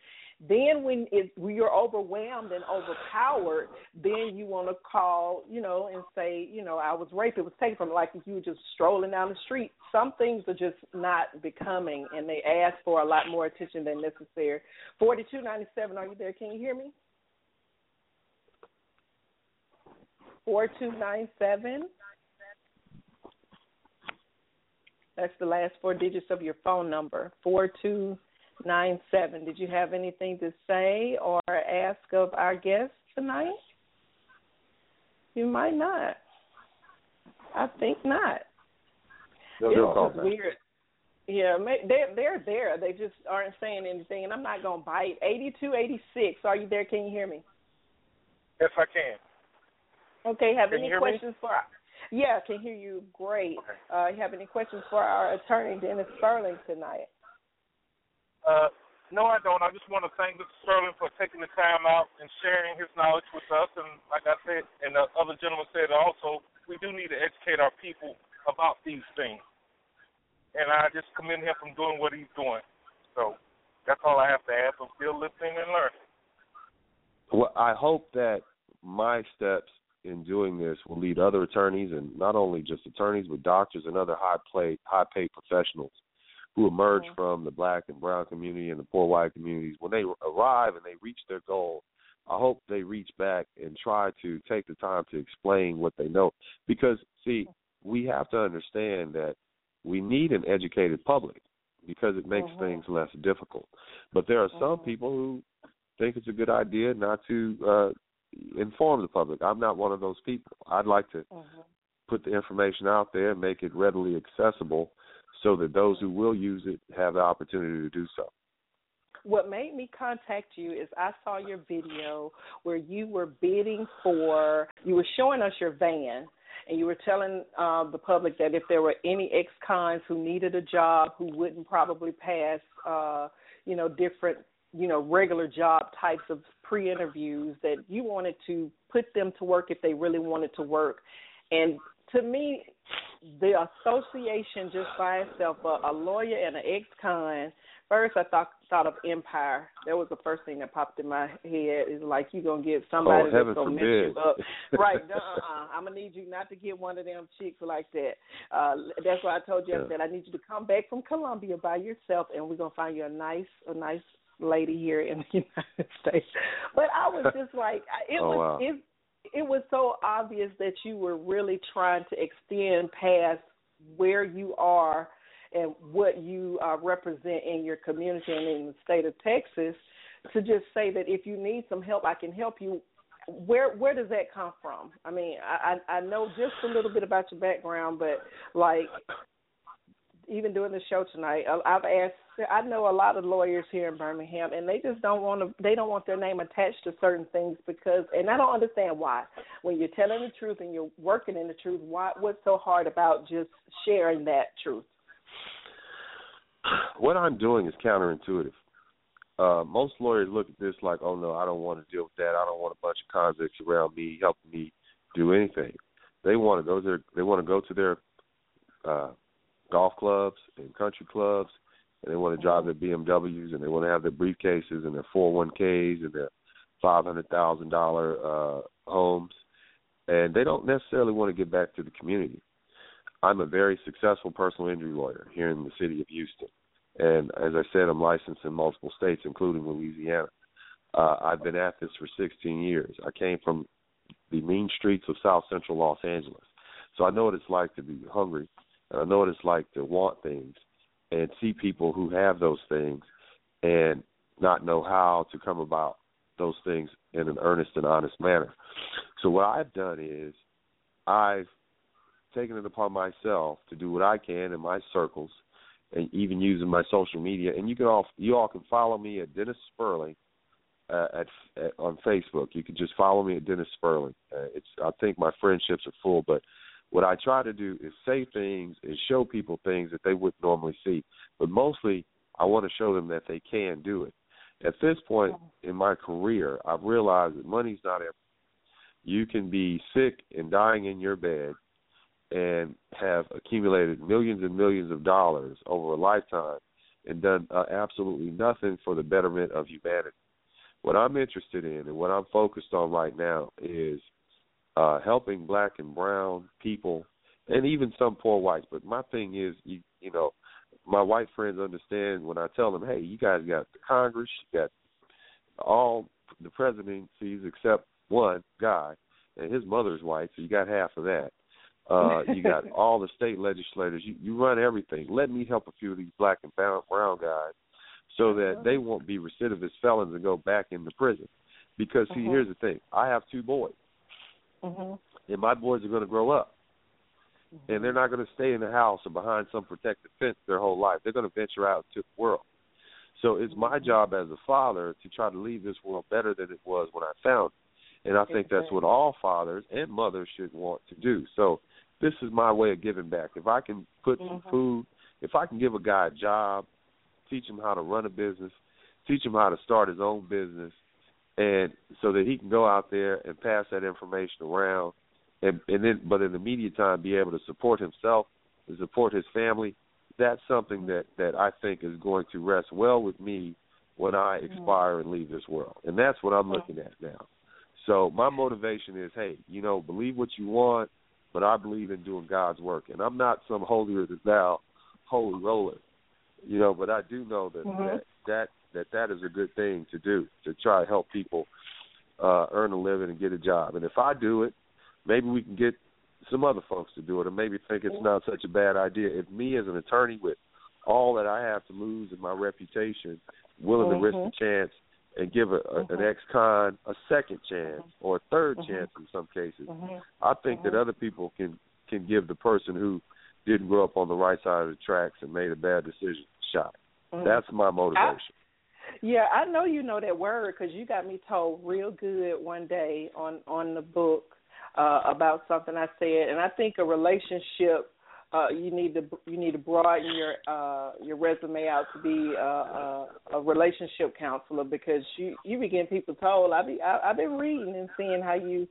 Then when, it, when you're overwhelmed and overpowered, then you want to call, you know, and say, you know, I was raped. It was taken from, like, if you were just strolling down the street. Some things are just not becoming, and they ask for a lot more attention than necessary. forty-two ninety-seven, are you there? Can you hear me? four two nine seven. That's the last four digits of your phone number, four two nine seven. Did you have anything to say or ask of our guests tonight? You might not. I think not. No, it's just weird. Yeah, they're, they're there. They just aren't saying anything, and I'm not going to bite. eighty-two eighty-six, are you there? Can you hear me? Yes, I can. Okay, have any questions for our, yeah, I can hear you great. Uh, you have any questions for our attorney, Dennis Sperling, tonight? Uh, no, I don't. I just want to thank Mister Sperling for taking the time out and sharing his knowledge with us. And like I said, and the other gentleman said also, we do need to educate our people about these things. And I just commend him for doing what he's doing. So that's all I have to add. I'm still listening and learning. Well, I hope that my steps in doing this will lead other attorneys, and not only just attorneys, but doctors and other high-paid high paid professionals who emerge mm-hmm. from the black and brown community and the poor white communities. When they arrive and they reach their goal, I hope they reach back and try to take the time to explain what they know. Because, see, we have to understand that we need an educated public because it makes mm-hmm. things less difficult. But there are mm-hmm. some people who think it's a good idea not to uh, – inform the public. I'm not one of those people. I'd like to mm-hmm. put the information out there and make it readily accessible so that those who will use it have the opportunity to do so. What made me contact you is I saw your video where you were bidding for, you were showing us your van, and you were telling uh, the public that if there were any ex-cons who needed a job, who wouldn't probably pass, uh, you know, different you know, regular job types of pre-interviews, that you wanted to put them to work if they really wanted to work. And to me, the association just by itself, a, a lawyer and an ex-con, first I thought thought of Empire. That was the first thing that popped in my head. Is like, you're going to get somebody oh, that's going to mess you up. Right. Uh-uh. I'm going to need you not to get one of them chicks like that. Uh, that's why I told you, yeah. I said, I need you to come back from Columbia by yourself, and we're going to find you a nice, a nice, lady here in the United States. But I was just like, it oh, was wow. it, it was so obvious that you were really trying to extend past where you are and what you uh, represent in your community and in the state of Texas, to just say that if you need some help, I can help you. Where where does that come from? I mean, I, I know just a little bit about your background, but like even doing the show tonight, I've asked, I know a lot of lawyers here in Birmingham, and they just don't want to, they don't want their name attached to certain things because, and I don't understand why. When you're telling the truth and you're working in the truth, why, what's so hard about just sharing that truth? What I'm doing is counterintuitive. Uh, most lawyers look at this like, oh, no, I don't want to deal with that. I don't want a bunch of convicts around me helping me do anything. They want to go to their, they want to go to their uh, golf clubs and country clubs and they want to drive their B M Ws, and they want to have their briefcases and their four oh one Ks and their five hundred thousand dollars uh, homes, and they don't necessarily want to give back to the community. I'm a very successful personal injury lawyer here in the city of Houston, and as I said, I'm licensed in multiple states, including Louisiana. Uh, I've been at this for sixteen years. I came from the mean streets of South Central Los Angeles, so I know what it's like to be hungry, and I know what it's like to want things and see people who have those things and not know how to come about those things in an earnest and honest manner. So what I've done is I've taken it upon myself to do what I can in my circles, and even using my social media. And you can all you all can follow me at Dennis Sperling uh, at, at on Facebook. You can just follow me at Dennis Sperling. Uh, it's I think my friendships are full, but what I try to do is say things and show people things that they wouldn't normally see. But mostly, I want to show them that they can do it. At this point in my career, I've realized that money's not everything. You can be sick and dying in your bed and have accumulated millions and millions of dollars over a lifetime and done uh, absolutely nothing for the betterment of humanity. What I'm interested in and what I'm focused on right now is uh, helping black and brown people and even some poor whites. But my thing is, you, you know, my white friends understand when I tell them, hey, you guys got the Congress, you got all the presidencies except one guy, and his mother's white, so you got half of that. Uh, you got all the state legislators. You, you run everything. Let me help a few of these black and brown guys so that they won't be recidivist felons and go back into prison. Because, see, mm-hmm. here's the thing. I have two boys, mm-hmm. and my boys are going to grow up. And they're not going to stay in the house or behind some protective fence their whole life. They're going to venture out into the world. So it's my job as a father to try to leave this world better than it was when I found it. And I think that's what all fathers and mothers should want to do. So this is my way of giving back. If I can put mm-hmm. some food, if I can give a guy a job, teach him how to run a business, teach him how to start his own business, and so that he can go out there and pass that information around. And, and then, but in the immediate time, be able to support himself, to support his family. That's something that, that I think is going to rest well with me when I expire and leave this world. And that's what I'm looking at now. So my motivation is, hey, you know, believe what you want, but I believe in doing God's work. And I'm not some holier-than-thou holy roller, you know, but I do know that, mm-hmm. that, that, that that is a good thing to do, to try to help people uh, earn a living and get a job. And if I do it, maybe we can get some other folks to do it, or maybe think it's not such a bad idea. If me as an attorney with all that I have to lose and my reputation, willing mm-hmm. to risk a chance and give a, a, mm-hmm. an ex-con a second chance mm-hmm. or a third mm-hmm. chance in some cases, mm-hmm. I think mm-hmm. that other people can, can give the person who didn't grow up on the right side of the tracks and made a bad decision a shot. Mm-hmm. That's my motivation. I- Yeah, I know you know that word because you got me told real good one day on, on the book. Uh, about something I said, and I think a relationship uh, you need to you need to broaden your uh, your resume out to be uh, a, a relationship counselor, because you you be getting people told. I be I, I've been reading and seeing how you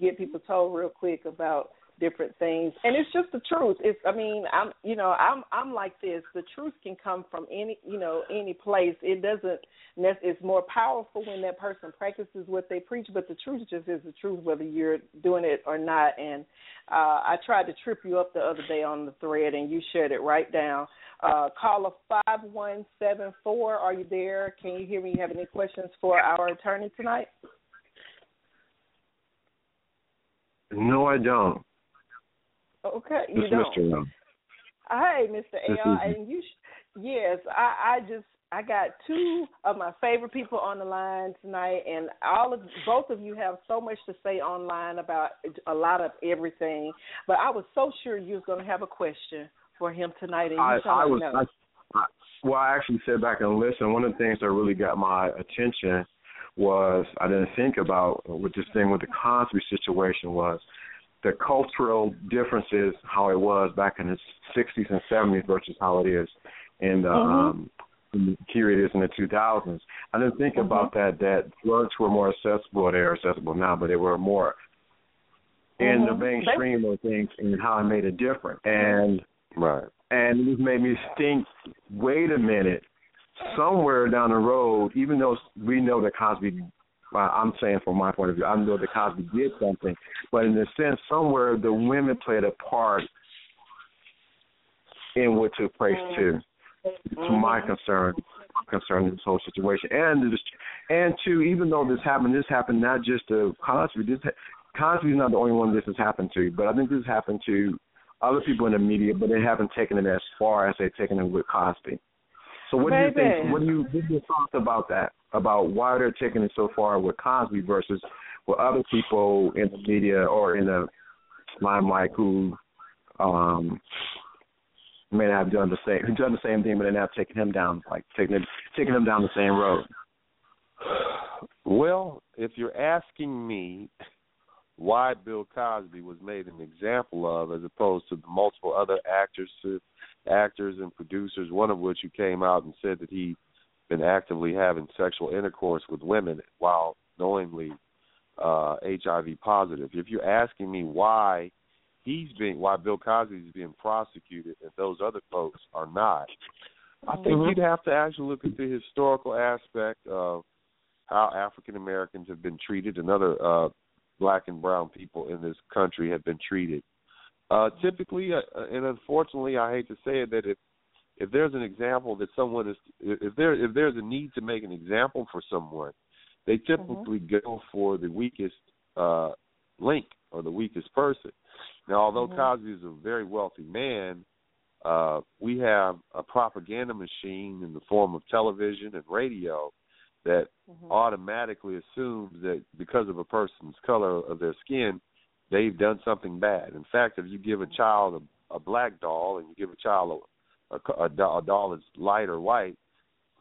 get people told real quick about different things, and it's just the truth. It's I mean I'm you know I'm I'm like this. The truth can come from any you know any place. It doesn't. It's more powerful when that person practices what they preach, but the truth just is the truth, whether you're doing it or not. And uh, I tried to trip you up the other day on the thread, and you shared it right down. Uh, caller five one seven four, are you there? Can you hear me? You have any questions for our attorney tonight? No, I don't. Okay, you this don't. Mister Hey, Mister L, and you. Sh- yes, I, I just. I got two of my favorite people on the line tonight, and all of both of you have so much to say online about a lot of everything. But I was so sure you was going to have a question for him tonight, and you I, I was. I, I, well, I actually sat back and listened. One of the things that really got my attention was I didn't think about what this thing with the Cosby situation was. The cultural differences, how it was back in the sixties and seventies versus how it is in the mm-hmm. um, here it is in the two thousands. I didn't think mm-hmm. about that, that drugs were more accessible. They are accessible now, but they were more mm-hmm. in the mainstream of things and how it made a difference. And right. And it just made me think, wait a minute, somewhere down the road, even though we know that Cosby, I'm saying from my point of view, I know that Cosby did something, but in a sense, somewhere the women played a part in what took place too, to my concern, concerning this whole situation. And and too, even though this happened, this happened not just to Cosby. This Cosby's not the only one this has happened to, but I think this happened to other people in the media, but they haven't taken it as far as they've taken it with Cosby. So what Maybe. do you think? What do you what are your thoughts about that? About why they're taking it so far with Cosby versus with other people in the media or in the limelight who um, may not have done the same, who done the same thing, but they're not taking him down, like taking him, taking him down the same road. Well, if you're asking me why Bill Cosby was made an example of, as opposed to the multiple other actors, actors and producers, one of which who came out and said that he been actively having sexual intercourse with women while knowingly uh, H I V positive. If you're asking me why he's being, why Bill Cosby is being prosecuted and those other folks are not, I think mm-hmm. you'd have to actually look at the historical aspect of how African Americans have been treated and other uh, black and brown people in this country have been treated. Uh, typically, uh, and unfortunately, I hate to say it, that if If there's an example that someone is, if there if there's a need to make an example for someone, they typically mm-hmm. go for the weakest uh, link or the weakest person. Now, although mm-hmm. Cosby is a very wealthy man, uh, we have a propaganda machine in the form of television and radio that mm-hmm. automatically assumes that because of a person's color of their skin, they've done something bad. In fact, if you give a child a, a black doll and you give a child a A, a, a doll that's light or white,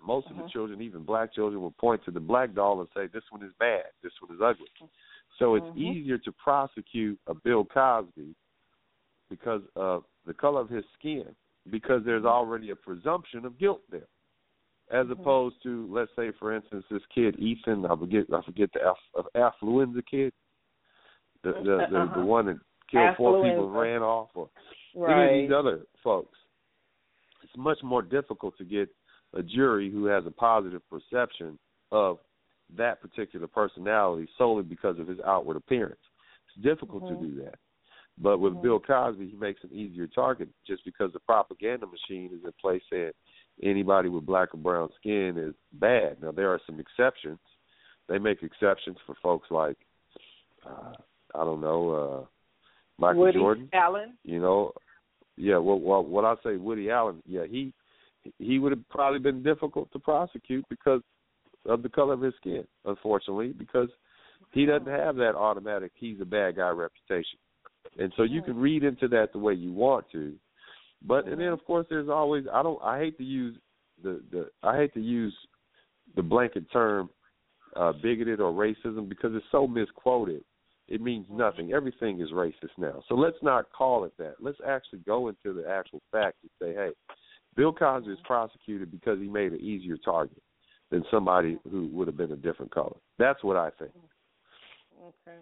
most mm-hmm. of the children, even black children, will point to the black doll and say, this one is bad, this one is ugly. So it's mm-hmm. easier to prosecute a Bill Cosby because of the color of his skin, because there's already a presumption of guilt there, as mm-hmm. opposed to, let's say, for instance, this kid, Ethan, I forget I forget the Af- Affluenza kid, the, the, the, uh-huh. the one that killed Affluenza. four people and ran off, or right. even these other folks. It's much more difficult to get a jury who has a positive perception of that particular personality solely because of his outward appearance. It's difficult mm-hmm. to do that. But with mm-hmm. Bill Cosby, he makes an easier target just because the propaganda machine is in place saying anybody with black or brown skin is bad. Now, there are some exceptions. They make exceptions for folks like, uh, I don't know, uh, Michael Woody Jordan. Allen. You know, Yeah, well, well, what I say, Woody Allen, yeah, he he would have probably been difficult to prosecute because of the color of his skin, unfortunately, because he doesn't have that automatic he's a bad guy reputation. And so you can read into that the way you want to. But and then of course there's always I don't I hate to use the, the I hate to use the blanket term uh, bigoted or racism because it's so misquoted. It means nothing. Everything is racist now. So let's not call it that. Let's actually go into the actual fact and say, hey, Bill Cosby is prosecuted because he made an easier target than somebody who would have been a different color. That's what I think. Okay.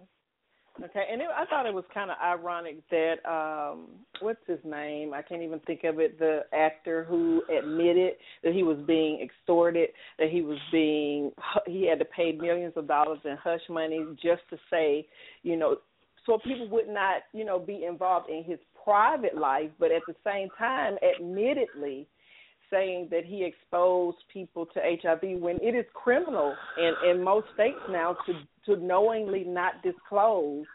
Okay. And it, I thought it was kind of ironic that, um, what's his name? I can't even think of it. The actor who admitted that he was being extorted, that he was being, he had to pay millions of dollars in hush money just to say, you know, so people would not, you know, be involved in his private life, but at the same time, admittedly, saying that he exposed people to H I V when it is criminal in, in most states now to, to knowingly not disclose.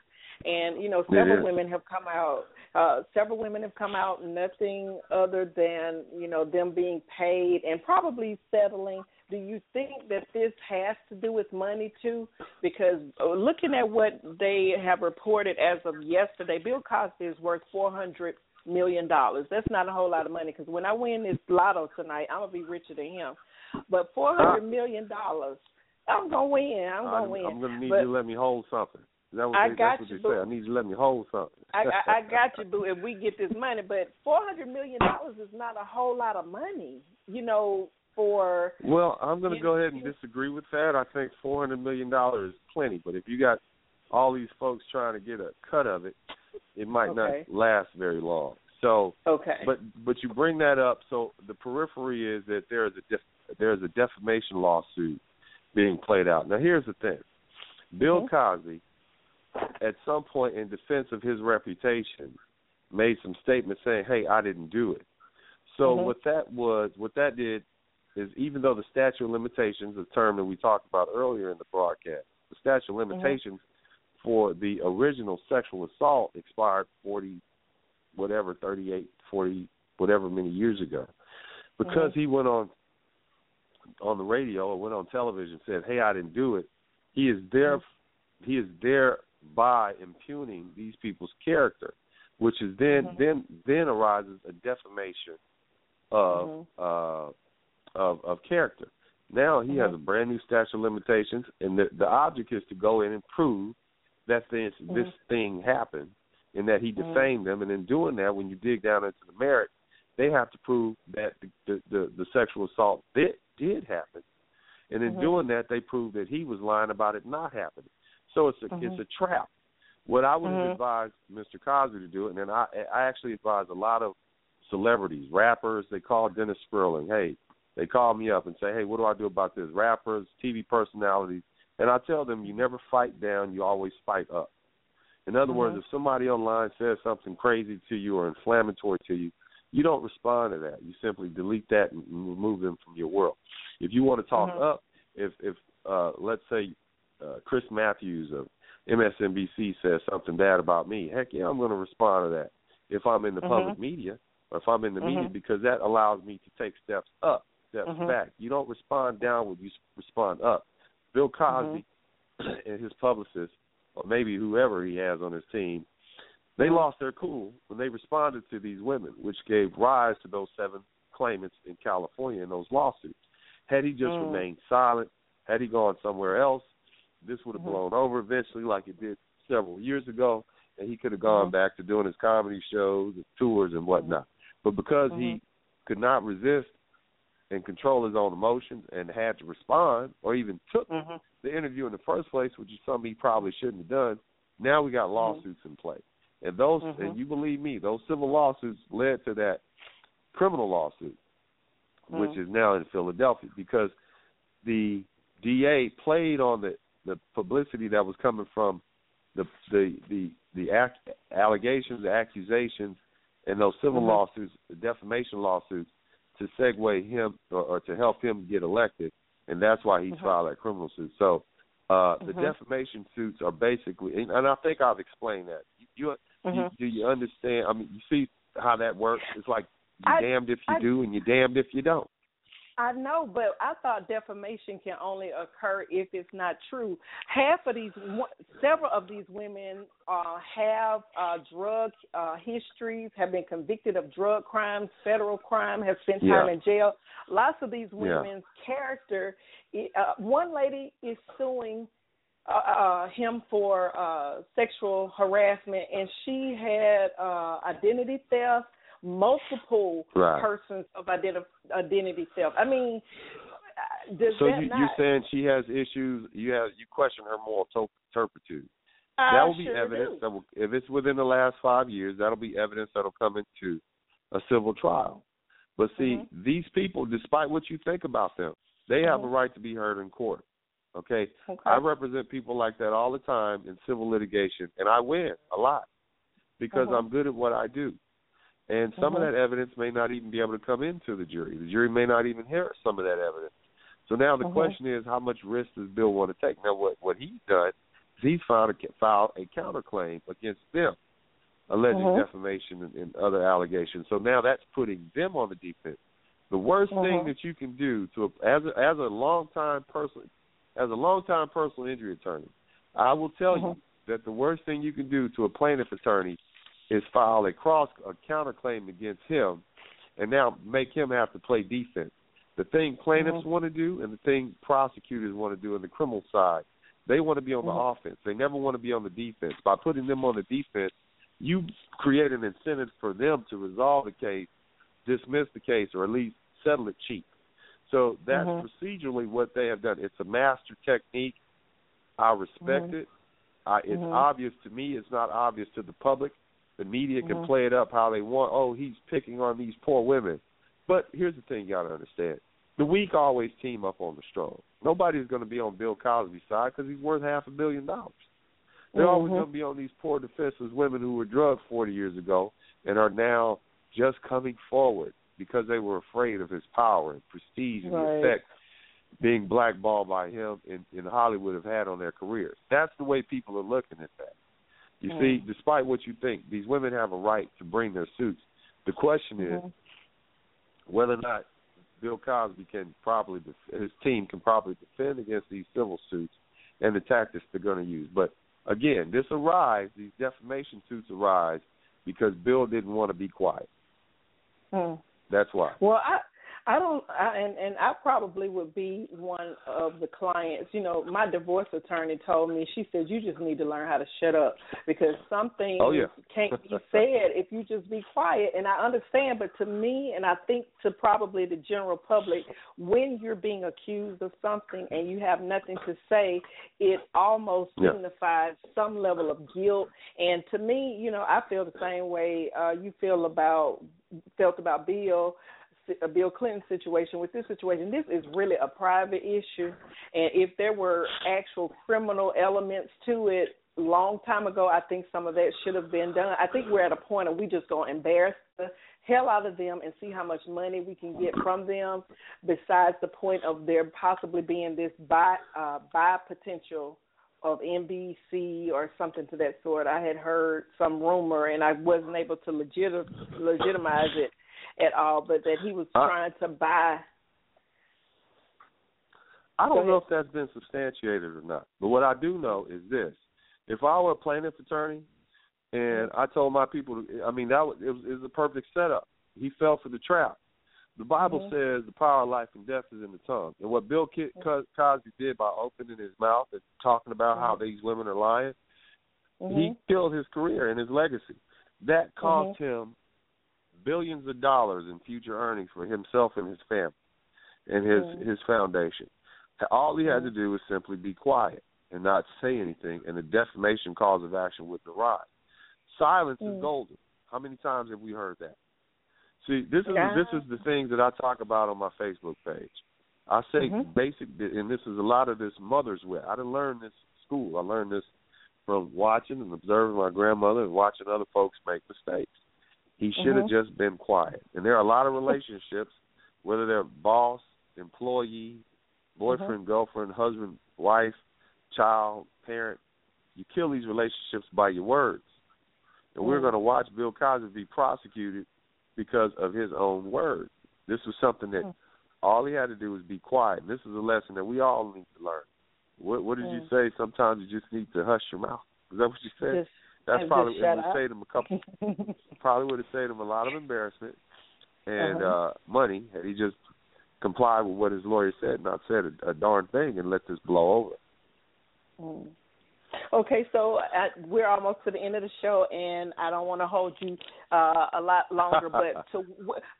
And, you know, several yeah. women have come out, uh, several women have come out, nothing other than, you know, them being paid and probably settling. Do you think that this has to do with money, too? Because looking at what they have reported as of yesterday, Bill Cosby is worth four hundred million dollars. That's not a whole lot of money because when I win this lotto tonight, I'm gonna be richer than him. But four hundred million dollars, I'm gonna win. I'm gonna I'm, win. I'm gonna need but you to let me hold something. That was, I that's got what you, you said. I need you to let me hold something. I, I, I got you, boo. If we get this money, but four hundred million dollars is not a whole lot of money, you know. For well, I'm gonna go know, ahead and disagree with that. I think four hundred million dollars is plenty, but if you got all these folks trying to get a cut of it, it might okay. not last very long. So, okay. But but you bring that up. So the periphery is that there is a def- there is a defamation lawsuit being played out. Now here's the thing, Bill Cosby, at some point in defense of his reputation, made some statements saying, "Hey, I didn't do it." So mm-hmm. what that was, what that did, is even though the statute of limitations, a term that we talked about earlier in the broadcast, the statute of limitations mm-hmm. for the original sexual assault expired forty. Whatever, thirty-eight, forty, whatever many years ago. Because mm-hmm. he went on on the radio or went on television and said, "Hey, I didn't do it," he is there mm-hmm. he is thereby impugning these people's character, which is then mm-hmm. then then arises a defamation of mm-hmm. uh, of, of character. Now he mm-hmm. has a brand new statute of limitations, and the, the object is to go in and prove that this mm-hmm. this thing happened, and that he defamed mm-hmm. them. And in doing that, when you dig down into the merit, they have to prove that the the, the, the sexual assault did, did happen. And in mm-hmm. doing that, they prove that he was lying about it not happening. So it's a, mm-hmm. it's a trap. What I would have mm-hmm. advised Mister Cosby to do, and then I, I actually advise a lot of celebrities, rappers, they call Dennis Sperling. Hey, they call me up and say, "Hey, what do I do about this?" Rappers, T V personalities. And I tell them, you never fight down, you always fight up. In other mm-hmm. words, if somebody online says something crazy to you or inflammatory to you, you don't respond to that. You simply delete that and remove them from your world. If you want to talk mm-hmm. up, if, if uh, let's say uh, Chris Matthews of M S N B C says something bad about me, heck yeah, I'm going to respond to that if I'm in the mm-hmm. public media or if I'm in the mm-hmm. media, because that allows me to take steps up, steps mm-hmm. back. You don't respond downward, you respond up. Bill Cosby mm-hmm. and his publicist, or maybe whoever he has on his team, they lost their cool when they responded to these women, which gave rise to those seven claimants in California in those lawsuits. Had he just mm. remained silent, had he gone somewhere else, this would have mm-hmm. blown over eventually like it did several years ago, and he could have gone mm-hmm. back to doing his comedy shows and tours and whatnot. But because mm-hmm. he could not resist and control his own emotions and had to respond or even took mm-hmm. the interview in the first place, which is something he probably shouldn't have done, now we got lawsuits mm-hmm. in play. And those, mm-hmm. and you believe me, those civil lawsuits led to that criminal lawsuit, mm-hmm. which is now in Philadelphia, because the D A played on the, the publicity that was coming from the the the, the ac- allegations, the accusations, and those civil mm-hmm. lawsuits, the defamation lawsuits, to segue him or, or to help him get elected, and that's why he mm-hmm. filed that criminal suit. So uh, the mm-hmm. defamation suits are basically, and, and I think I've explained that. You, you, mm-hmm. you, do you understand? I mean, you see how that works? It's like you're I, damned if you I, do and you're damned if you don't. I know, but I thought defamation can only occur if it's not true. Half of these, several of these women uh, have uh, drug uh, histories, have been convicted of drug crimes, federal crime, have spent time yeah. in jail. Lots of these women's yeah. character. Uh, one lady is suing uh, uh, him for uh, sexual harassment, and she had uh, identity theft. Multiple right. persons of identi- identity theft. I mean, does so that you, not... you're saying she has issues? You have you question her moral to- turpitude. I that will be sure evidence do. That will, if it's within the last five years, that'll be evidence that'll come into a civil trial. But see, mm-hmm. these people, despite what you think about them, they have mm-hmm. a right to be heard in court. Okay? okay, I represent people like that all the time in civil litigation, and I win a lot because mm-hmm. I'm good at what I do. And some mm-hmm. of that evidence may not even be able to come into the jury. The jury may not even hear some of that evidence. So now the mm-hmm. question is, how much risk does Bill want to take? Now, what, what he's done is he's filed a, filed a counterclaim against them, alleging mm-hmm. defamation and, and other allegations. So now that's putting them on the defense. The worst mm-hmm. thing that you can do to as a, as a long-time person, as a long-time personal injury attorney, I will tell mm-hmm. you that the worst thing you can do to a plaintiff attorney is file a cross a counterclaim against him, and now make him have to play defense. The thing plaintiffs mm-hmm. want to do, and the thing prosecutors want to do in the criminal side, they want to be on mm-hmm. the offense. They never want to be on the defense. By putting them on the defense, you create an incentive for them to resolve the case, dismiss the case, or at least settle it cheap. So that's mm-hmm. procedurally what they have done. It's a master technique. I respect mm-hmm. it. I, it's mm-hmm. obvious to me. It's not obvious to the public. The media can mm-hmm. play it up how they want. Oh, he's picking on these poor women. But here's the thing you got to understand. The weak always team up on the strong. Nobody's going to be on Bill Cosby's side because he's worth half a billion dollars. They're mm-hmm. always going to be on these poor, defenseless women who were drugged forty years ago and are now just coming forward because they were afraid of his power and prestige and right. effect being blackballed by him in, in Hollywood have had on their careers. That's the way people are looking at that. You mm-hmm. see, despite what you think, these women have a right to bring their suits. The question mm-hmm. is whether or not Bill Cosby can properly, def- his team can properly defend against these civil suits and the tactics they're going to use. But again, this arise, these defamation suits arise because Bill didn't want to be quiet. Hmm. That's why. Well, I, I don't, I, and and I probably would be one of the clients. You know, my divorce attorney told me, she said, you just need to learn how to shut up because something oh, yeah. can't be said if you just be quiet. And I understand, but to me, and I think to probably the general public, when you're being accused of something and you have nothing to say, it almost yeah. signifies some level of guilt. And to me, you know, I feel the same way uh, you feel about felt about Bill. A Bill Clinton situation with this situation. This is really a private issue, and if there were actual criminal elements to it long time ago, I think some of that should have been done. I think we're at a point where we just going to embarrass the hell out of them and see how much money we can get from them, besides the point of there possibly being this buy, uh, buy potential of N B C or something to that sort. I had heard some rumor, and I wasn't able to legit, legitimize it at all, but that he was trying to buy. I don't know if that's been substantiated or not, but what I do know is this. If I were a plaintiff's attorney and I told my people, I mean, that was, it was, it was a perfect setup. He fell for the trap. The Bible mm-hmm. says the power of life and death is in the tongue. And what Bill K- Cosby did by opening his mouth and talking about mm-hmm. how these women are lying, mm-hmm. he killed his career and his legacy. That cost mm-hmm. him billions of dollars in future earnings for himself and his family and his, mm-hmm. his foundation. All he had to do was simply be quiet and not say anything, and the defamation cause of action would arise. Silence mm-hmm. is golden. How many times have we heard that? See, this is yeah. this is the things that I talk about on my Facebook page. I say mm-hmm. basic, and this is a lot of this mother's way. I didn't learn this in school. I learned this from watching and observing my grandmother and watching other folks make mistakes. He should have mm-hmm. just been quiet. And there are a lot of relationships, whether they're boss, employee, boyfriend, mm-hmm. girlfriend, husband, wife, child, parent. You kill these relationships by your words. And mm-hmm. we're going to watch Bill Cosby be prosecuted because of his own words. This was something that mm-hmm. all he had to do was be quiet. And this is a lesson that we all need to learn. What, what did mm-hmm. you say? Sometimes you just need to hush your mouth. Is that what you said? Yes. That's probably would have saved him a couple. probably would have saved him a lot of embarrassment and uh-huh. uh, money had he just complied with what his lawyer said, and not said a, a darn thing, and let this blow over. Mm. Okay, so uh, we're almost to the end of the show, and I don't want to hold you uh, a lot longer. But to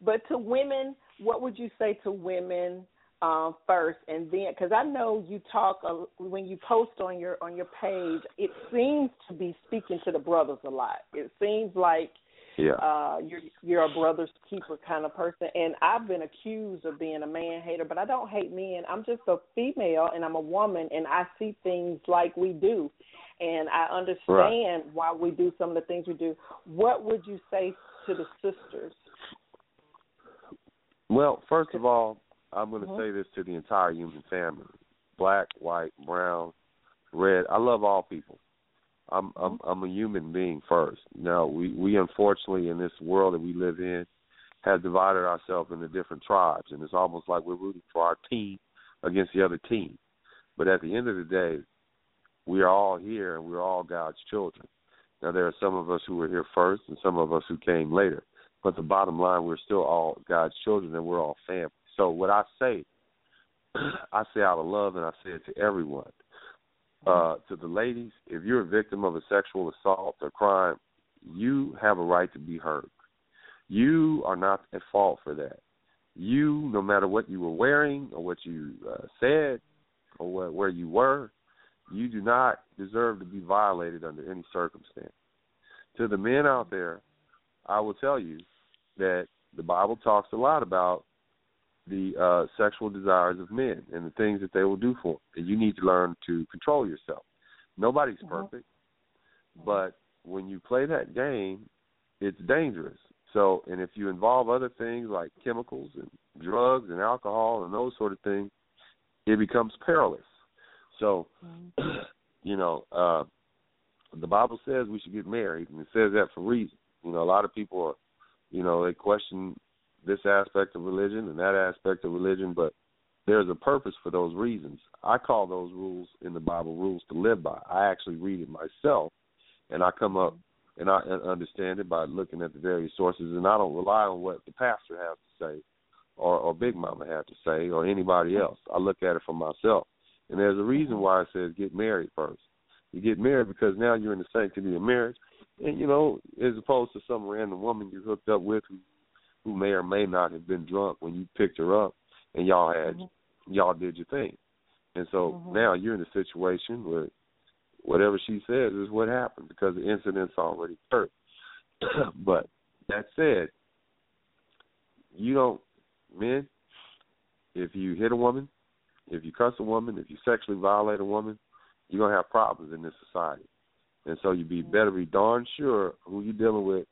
but to women, what would you say to women? Um, first, and then, because I know you talk uh, when you post on your on your page, it seems to be speaking to the brothers a lot. It seems like yeah. uh, you're you're a brother's keeper kind of person. And I've been accused of being a man hater, but I don't hate men. I'm just a female, and I'm a woman, and I see things like we do, and I understand right. why we do some of the things we do. What would you say to the sisters? Well, first of all, I'm going to mm-hmm. say this to the entire human family, black, white, brown, red. I love all people. I'm I'm, I'm a human being first. Now, we, we unfortunately in this world that we live in have divided ourselves into different tribes, and it's almost like we're rooting for our team against the other team. But at the end of the day, we are all here, and we're all God's children. Now, there are some of us who were here first and some of us who came later. But the bottom line, we're still all God's children, and we're all family. So what I say, I say out of love, and I say it to everyone. Uh, to the ladies, if you're a victim of a sexual assault or crime, you have a right to be heard. You are not at fault for that. You, no matter what you were wearing or what you uh, said or what, where you were, you do not deserve to be violated under any circumstance. to the men out there, I will tell you that the Bible talks a lot about the uh, sexual desires of men and the things that they will do for them. And you need to learn to control yourself. Nobody's perfect, mm-hmm. but when you play that game, it's dangerous. So, and if you involve other things like chemicals and drugs and alcohol and those sort of things, it becomes perilous. So, mm-hmm. you know, uh, the Bible says we should get married, and it says that for a reason. You know, a lot of people are, you know, they question this aspect of religion and that aspect of religion, but there's a purpose for those reasons. I call those rules in the Bible rules to live by. I actually read it myself, and I come up and I understand it by looking at the various sources, and I don't rely on what the pastor has to say or, or Big Mama has to say or anybody else. I look at it for myself, and there's a reason why it says get married first. You get married because now you're in the sanctity of marriage, and, you know, as opposed to some random woman you hooked up with who, who may or may not have been drunk when you picked her up, and y'all had mm-hmm. y'all did your thing. And so mm-hmm. now you're in a situation where whatever she says is what happened because the incident's already occurred. But that said, you don't, men, if you hit a woman, if you cuss a woman, if you sexually violate a woman, you're going to have problems in this society. And so you be better be darn sure who you're dealing with.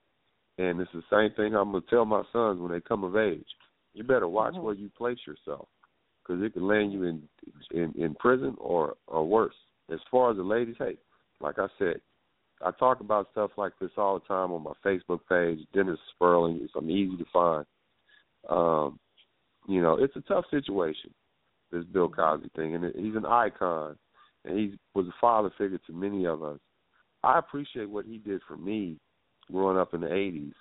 And it's the same thing I'm going to tell my sons when they come of age. You better watch mm-hmm. where you place yourself because it can land you in in, in prison or, or worse. As far as the ladies, hey, like I said, I talk about stuff like this all the time on my Facebook page, Dennis Sperling. It's easy to find. Um, you know, it's a tough situation, this Bill Cosby thing, and he's an icon, and he was a father figure to many of us. I appreciate what he did for me growing up in the eighties,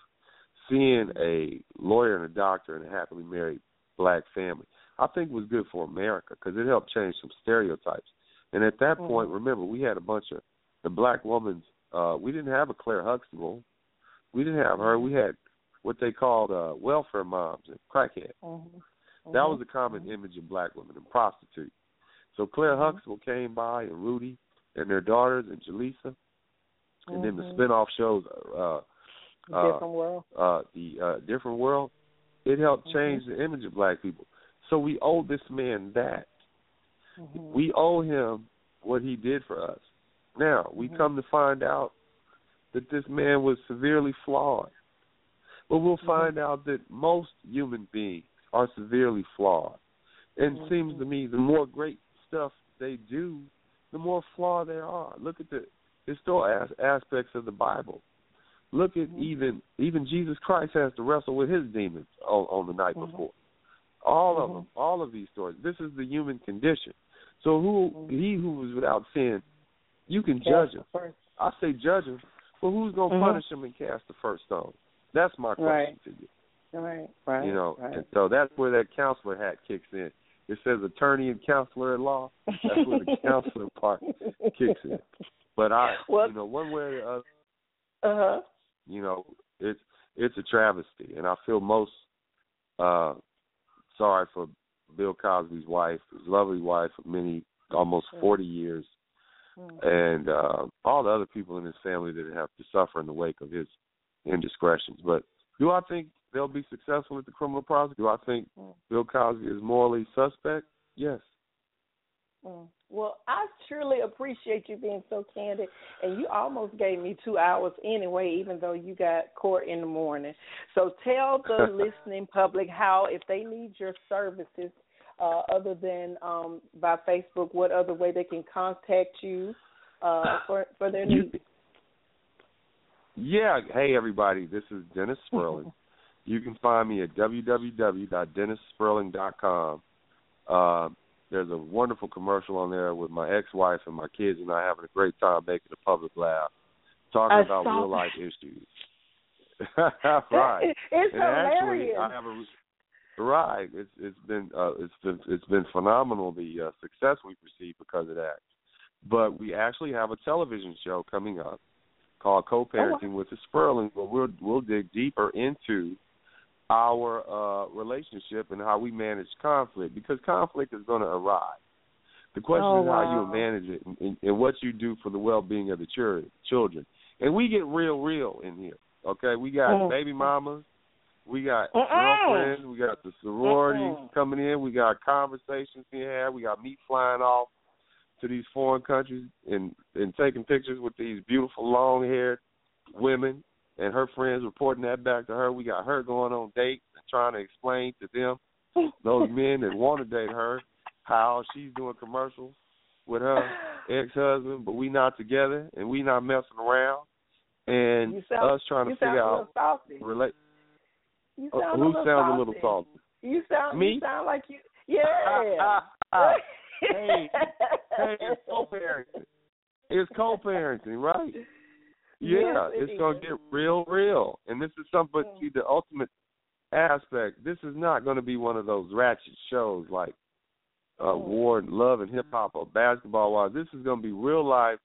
seeing a lawyer and a doctor and a happily married black family. I think was good for America because it helped change some stereotypes. And at that mm-hmm. point, remember, we had a bunch of the black women's, uh, we didn't have a Claire Huxtable. We didn't have her. We had what they called uh, welfare moms and crackheads. Mm-hmm. Mm-hmm. That was a common mm-hmm. image of black women and prostitutes. So Claire mm-hmm. Huxtable came by and Rudy and their daughters and Jaleesa. And mm-hmm. then the spinoff shows, uh, uh, Different World. Uh, the uh, Different World, it helped mm-hmm. change the image of black people. So we owe this man that. Mm-hmm. We owe him what he did for us. Now, we mm-hmm. come to find out that this man was severely flawed. But we'll find mm-hmm. out that most human beings are severely flawed. And mm-hmm. it seems to me the more great stuff they do, the more flawed they are. Look at the historical aspects of the Bible. Look at mm-hmm. even even Jesus Christ has to wrestle with his demons on, on the night mm-hmm. before. All mm-hmm. of them, all of these stories. This is the human condition. So who mm-hmm. he who is without sin, you can cast judge him. First. I say judge him, but who's going to mm-hmm. punish him and cast the first stone? That's my question right. to you. Right, right, you know, right. And so that's where that counselor hat kicks in. It says attorney and counselor at law. That's where the counselor part kicks in. But I, well, you know, one way or the other, uh-huh. you know, it's it's a travesty, and I feel most. Uh, Sorry for Bill Cosby's wife, his lovely wife for many, almost forty years, mm-hmm. and uh, all the other people in his family that have to suffer in the wake of his indiscretions. But do I think they'll be successful with the criminal process? Do I think mm-hmm. Bill Cosby is morally suspect? Yes. Mm-hmm. Well, I truly appreciate you being so candid, and you almost gave me two hours anyway, even though you got court in the morning. So tell the listening public how, if they need your services uh, other than um, by Facebook, what other way they can contact you uh, for, for their needs. Yeah. Hey, everybody, this is Dennis Sperling. You can find me at w w w dot dennis sperling dot com. Uh, There's a wonderful commercial on there with my ex-wife and my kids and I having a great time making the public laugh, talking I about real-life issues. Right. It's and hilarious. Actually, I have a, right. It's, it's, been, uh, it's, been, it's been phenomenal, the uh, success we've received because of that. But we actually have a television show coming up called Co-Parenting oh, wow. with the Sperling, where we'll, we'll dig deeper into our uh, relationship and how we manage conflict, because conflict is going to arise. The question oh, is how wow. you manage it and, and, and what you do for the well-being of the ch- children. And we get real, real in here, okay? We got mm-hmm. baby mamas. We got mm-hmm. girlfriends. We got the sororities mm-hmm. coming in. We got conversations being had. We got me flying off to these foreign countries and, and taking pictures with these beautiful long-haired women and her friends reporting that back to her. We got her going on dates and trying to explain to them, those men that want to date her, how she's doing commercials with her ex-husband, but we not together and we not messing around. And sound, us trying to figure out relate. You sound uh, who sounds a little salty? You sound me. You sound like you. Yeah. hey, hey, it's co-parenting. It's co-parenting, right? Yeah, yes, it it's going to get real, real. And this is something, yeah. see, the ultimate aspect, this is not going to be one of those ratchet shows like uh, mm. War and Love and Hip Hop or Basketball Wise. This is going to be real life.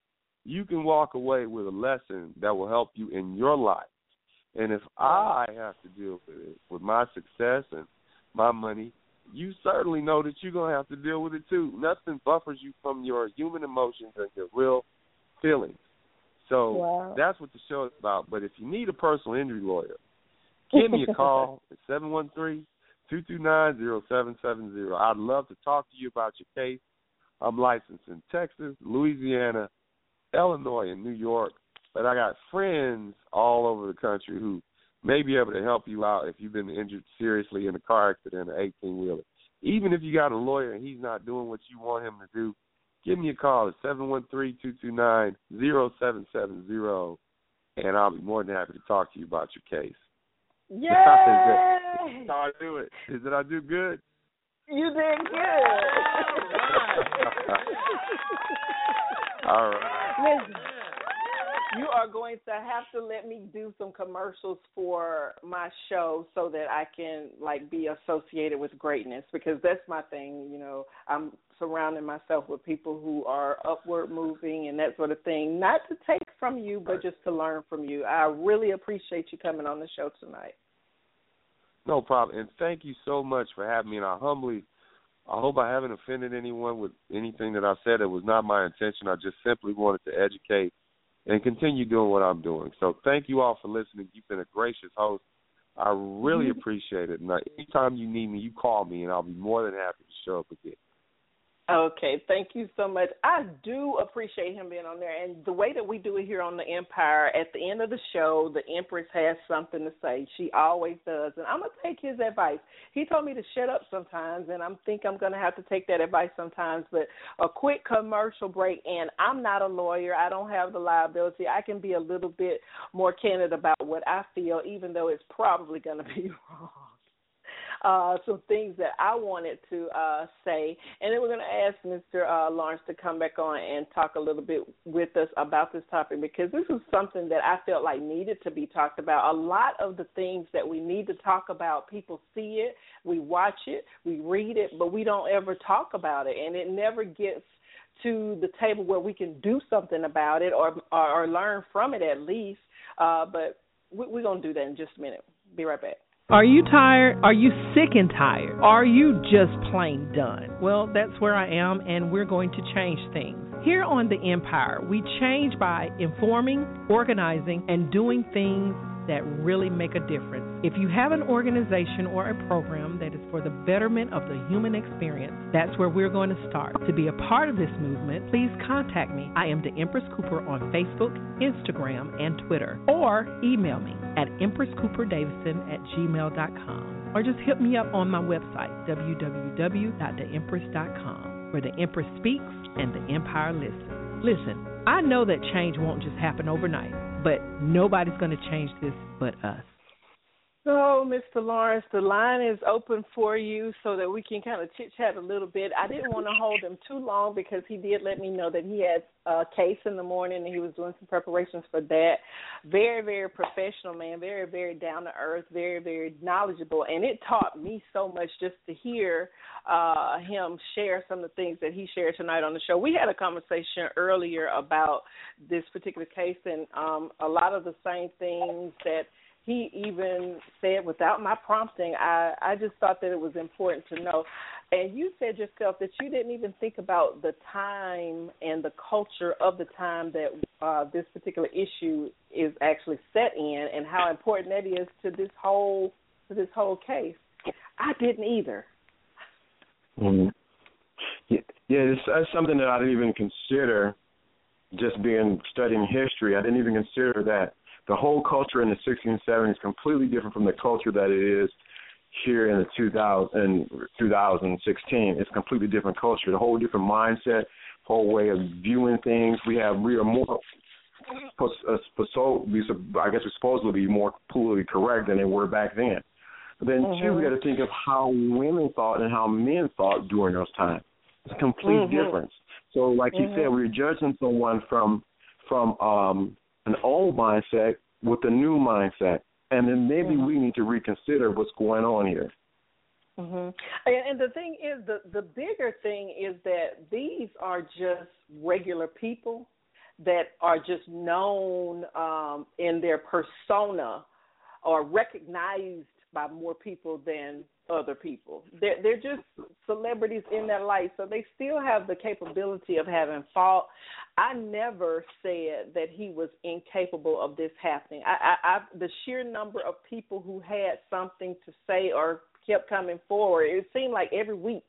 You can walk away with a lesson that will help you in your life. And if I have to deal with it, with my success and my money, you certainly know that you're going to have to deal with it too. Nothing buffers you from your human emotions and your real feelings. So wow. that's what the show is about. But if you need a personal injury lawyer, give me a call at seven one three, two two nine, zero seven seven zero. I'd love to talk to you about your case. I'm licensed in Texas, Louisiana, Illinois, and New York. But I got friends all over the country who may be able to help you out if you've been injured seriously in a car accident or eighteen-wheeler. Even if you got a lawyer and he's not doing what you want him to do, give me a call at seven one three, two two nine, zero seven seven zero, and I'll be more than happy to talk to you about your case. Yay! That's how I do it. Did I do good? You did good. All right. Listen, you are going to have to let me do some commercials for my show so that I can, like, be associated with greatness, because that's my thing, you know. I'm surrounding myself with people who are upward moving and that sort of thing, not to take from you, but just to learn from you. I really appreciate you coming on the show tonight. No problem, and thank you so much for having me, and I humbly, I hope I haven't offended anyone with anything that I said. It was not my intention. I just simply wanted to educate and continue doing what I'm doing. So thank you all for listening. You've been a gracious host. I really appreciate it. And anytime you need me, you call me, and I'll be more than happy to show up again. Okay, thank you so much. I do appreciate him being on there. And the way that we do it here on The Empire, at the end of the show, the Empress has something to say. She always does. And I'm going to take his advice. He told me to shut up sometimes, and I think I'm going to have to take that advice sometimes. But a quick commercial break, and I'm not a lawyer. I don't have the liability. I can be a little bit more candid about what I feel, even though it's probably going to be wrong. Uh, some things that I wanted to uh, say. And then we're going to ask Mister Uh, Lawrence to come back on and talk a little bit with us about this topic, because this is something that I felt like needed to be talked about. A lot of the things that we need to talk about, people see it, we watch it, we read it, but we don't ever talk about it, and it never gets to the table where we can do something about it or, or, or learn from it at least. Uh, but we, we're going to do that in just a minute. Be right back. Are you tired? Are you sick and tired? Are you just plain done? Well, that's where I am, and we're going to change things. Here on The Empire, we change by informing, organizing, and doing things that really make a difference. If you have an organization or a program that is for the betterment of the human experience, that's where we're going to start. To be a part of this movement, please contact me. I am The Empress Cooper on Facebook, Instagram, and Twitter. Or email me at empress cooper davison at gmail dot com. Or just hit me up on my website, w w w dot the empress dot com, where The Empress speaks and The Empire listens. Listen, I know that change won't just happen overnight, but nobody's going to change this but us. So, Mister Lawrence, the line is open for you so that we can kind of chit-chat a little bit. I didn't want to hold him too long because he did let me know that he had a case in the morning and he was doing some preparations for that. Very, very professional, man, very, very down to earth, very, very knowledgeable. And it taught me so much just to hear uh, him share some of the things that he shared tonight on the show. We had a conversation earlier about this particular case and um, a lot of the same things that he even said without my prompting. I, I just thought that it was important to know. And you said yourself that you didn't even think about the time and the culture of the time that uh, this particular issue is actually set in, and how important that is to this whole to this whole case. I didn't either. Mm-hmm. Yeah, yeah it's, it's something that I didn't even consider. Just being studying history, I didn't even consider that the whole culture in the sixteen seventies is completely different from the culture that it is here in the two thousand, in twenty sixteen. It's a completely different culture, a whole different mindset, whole way of viewing things. We have we are more, I guess, we're supposed to be more politically correct than they were back then. But then mm-hmm. too, we got to think of how women thought and how men thought during those times. It's a complete mm-hmm. difference. So, like mm-hmm. you said, we're judging someone from from um, an old mindset with a new mindset. And then maybe we need to reconsider what's going on here. Mm-hmm. And, and the thing is, the, the bigger thing is that these are just regular people that are just known um, in their persona or recognized by more people than other people. They're, they're just celebrities in their life, so they still have the capability of having fault. I never said that he was incapable of this happening. I, I, I, the sheer number of people who had something to say or kept coming forward, it seemed like every week.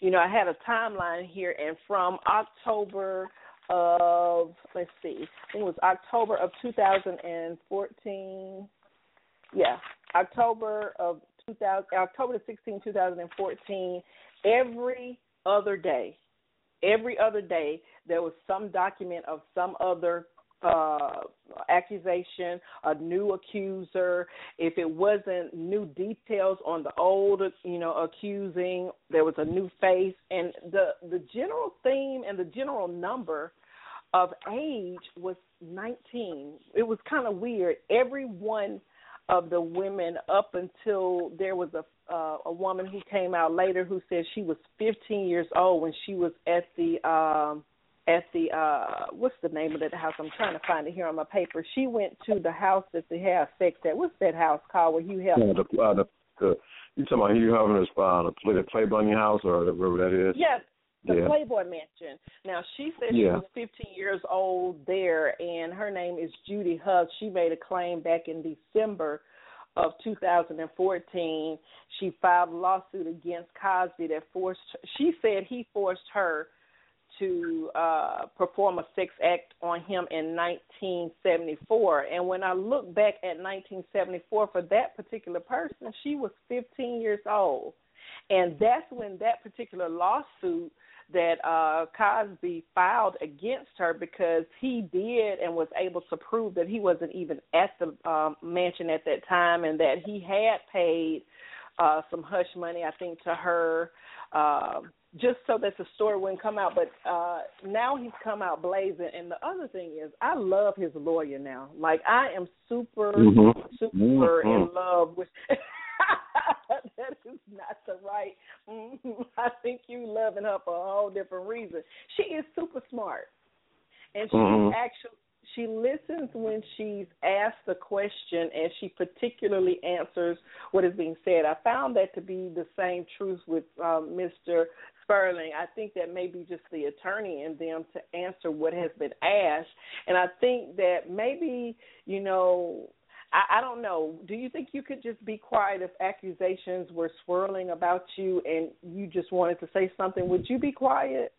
You know, I had a timeline here, and from October of, let's see, I think it was October of two thousand fourteen, yeah, October of two thousand, October sixteenth, twenty fourteen, every other day, every other day, there was some document of some other uh, accusation, a new accuser. If it wasn't new details on the old, you know, accusing, there was a new face. And the, the general theme and the general number of age was nineteen. It was kind of weird. Everyone of the women, up until there was a uh, a woman who came out later who said she was fifteen years old when she was at the um, at the uh, what's the name of that house? I'm trying to find it here on my paper. She went to the house that they have sex at. What's that house called? Where Hugh Hefner? Yeah, the, uh, the, the, you talking about Hugh Hefner's uh, the, the Playboy house or wherever that is? Yes. The yeah. Playboy Mansion. Now, she said yeah. she was fifteen years old there, and her name is Judy Huggs. She made a claim back in December of two thousand fourteen. She filed a lawsuit against Cosby that forced her, she said he forced her to uh, perform a sex act on him in nineteen seventy-four. And when I look back at nineteen seventy-four, for that particular person, she was fifteen years old. And that's when that particular lawsuit that uh, Cosby filed against her, because he did and was able to prove that he wasn't even at the um, mansion at that time, and that he had paid uh, some hush money, I think, to her, uh, just so that the story wouldn't come out. But uh, now he's come out blazing. And the other thing is, I love his lawyer now. Like, I am super, mm-hmm. super mm-hmm. in love with that is not the right. Mm-hmm. I think you loving her for a whole different reason. She is super smart, and she mm-hmm. actually she listens when she's asked a question, and she particularly answers what is being said. I found that to be the same truth with um, Mister Sperling. I think that may be just the attorney in them to answer what has been asked, and I think that maybe you know. I don't know. Do you think you could just be quiet if accusations were swirling about you and you just wanted to say something? Would you be quiet?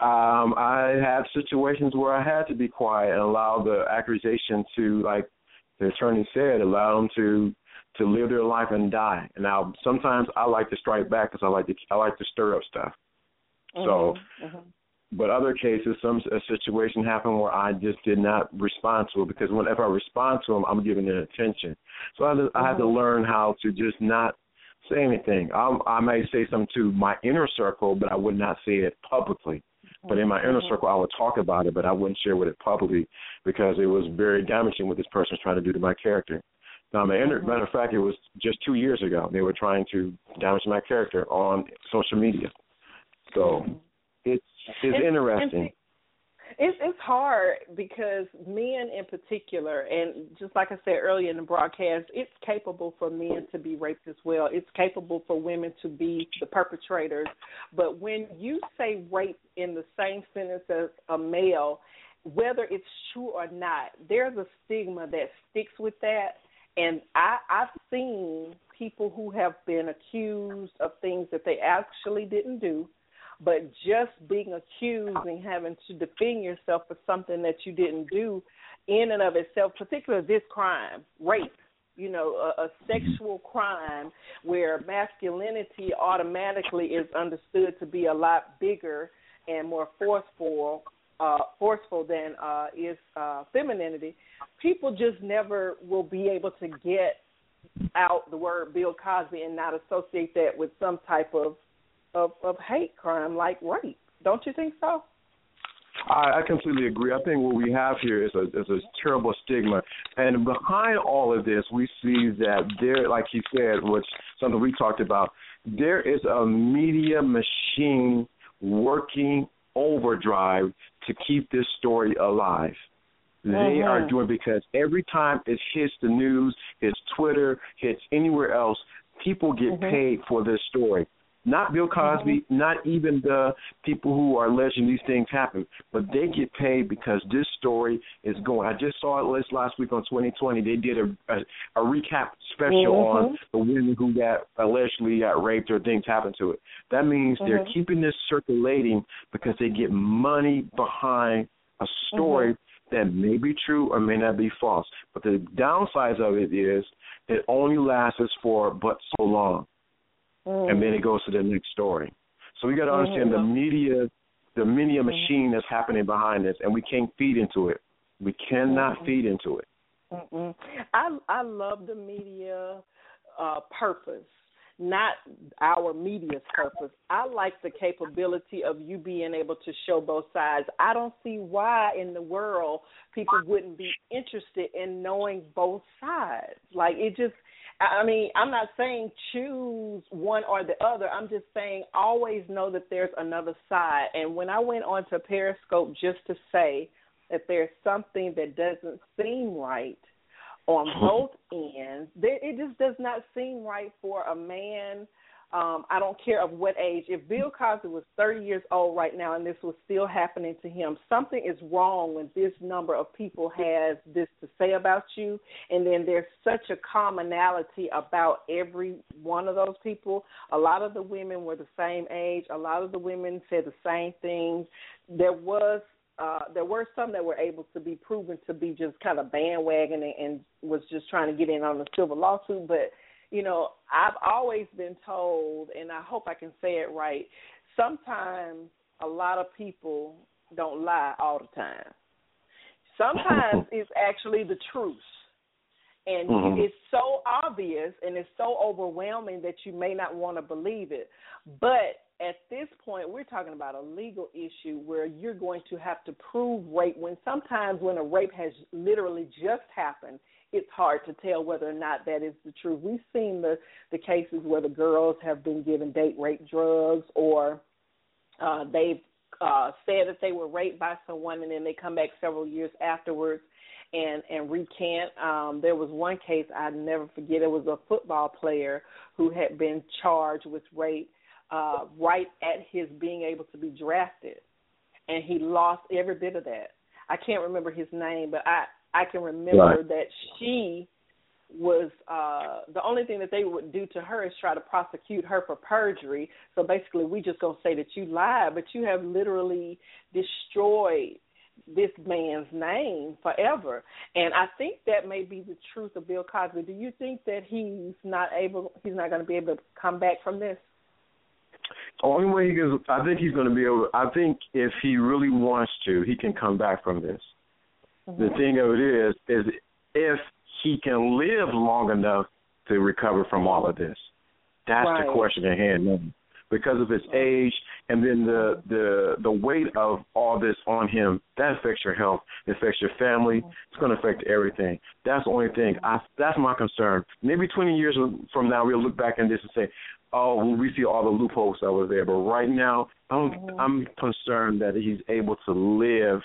Um, I have situations where I had to be quiet and allow the accusation to, like the attorney said, allow them to, to live their life and die. And now sometimes I like to strike back because I like to I like to stir up stuff. Mm-hmm. So, mm-hmm. But other cases, some a situation happened where I just did not respond to it, because whenever I respond to them, I'm giving it attention. So I, just, I had to learn how to just not say anything. I, I may say something to my inner circle, but I would not say it publicly. But in my inner circle, I would talk about it, but I wouldn't share with it publicly, because it was very damaging what this person was trying to do to my character. Now, my inner, matter of fact, it was just two years ago. They were trying to damage my character on social media. So it's... It's and, interesting. And see, It's it's hard because men in particular, and just like I said earlier in the broadcast, it's capable for men to be raped as well. It's capable for women to be the perpetrators. But when you say rape in the same sentence as a male, whether it's true or not, there's a stigma that sticks with that. And I, I've seen people who have been accused of things that they actually didn't do, but just being accused and having to defend yourself for something that you didn't do in and of itself, particularly this crime, rape, you know, a, a sexual crime where masculinity automatically is understood to be a lot bigger and more forceful Uh, forceful than uh, is uh, femininity. People just never will be able to get out the word Bill Cosby and not associate that with some type of of, of hate crime like rape. Don't you think so? I, I completely agree. I think what we have here is a is a terrible stigma, and behind all of this, we see that there, like you said, which something we talked about, there is a media machine working overdrive to keep this story alive. They mm-hmm. are doing, because every time it hits the news, hits Twitter, hits anywhere else, people get mm-hmm. paid for this story. Not Bill Cosby, mm-hmm. not even the people who are alleging these things happen, but they get paid because this story is going. I just saw it last week on twenty twenty. They did a, a, a recap special mm-hmm. on the women who got allegedly got raped or things happened to it. That means mm-hmm. they're keeping this circulating because they get money behind a story mm-hmm. that may be true or may not be false. But the downsides of it is it only lasts for but so long. And then it goes to the next story. So we got to understand mm-hmm. the media, the media mm-hmm. machine that's happening behind this, and we can't feed into it. We cannot mm-hmm. feed into it. Mm-mm. I I love the media uh, purpose, not our media's purpose. I like the capability of you being able to show both sides. I don't see why in the world people wouldn't be interested in knowing both sides. Like it just. I mean, I'm not saying choose one or the other. I'm just saying always know that there's another side. And when I went on to Periscope just to say that there's something that doesn't seem right on both ends, it just does not seem right for a man. Um, I don't care of what age. If Bill Cosby was thirty years old right now and this was still happening to him, something is wrong when this number of people has this to say about you. And then there's such a commonality about every one of those people. A lot of the women were the same age. A lot of the women said the same things. There was Uh, there were some that were able to be proven to be just kind of bandwagoning and, and was just trying to get in on the civil lawsuit, but you know, I've always been told, and I hope I can say it right, sometimes a lot of people don't lie all the time. Sometimes it's actually the truth. And mm-hmm. it's so obvious and it's so overwhelming that you may not want to believe it. But at this point, we're talking about a legal issue where you're going to have to prove rape when sometimes when a rape has literally just happened, it's hard to tell whether or not that is the truth. We've seen the, the cases where the girls have been given date rape drugs or uh, they've uh, said that they were raped by someone and then they come back several years afterwards and, and recant. Um, there was one case I'd never forget. It was a football player who had been charged with rape uh, right at his being able to be drafted, and he lost every bit of that. I can't remember his name, but I – I can remember right. that she was, uh, the only thing that they would do to her is try to prosecute her for perjury. So basically we just going to say that you lied, but you have literally destroyed this man's name forever. And I think that may be the truth of Bill Cosby. Do you think that he's not able, he's not going to be able to come back from this? Only way he can, I think he's going to be able, I think if he really wants to, he can come back from this. The thing of it is, is if he can live long enough to recover from all of this, that's right. the question at hand. Because of his age and then the, the the weight of all this on him, that affects your health, it affects your family, it's going to affect everything. That's the only thing. I, that's my concern. Maybe twenty years from now, we'll look back on this and say, oh, well, we see all the loopholes that were there. But right now, I'm, I'm concerned that he's able to live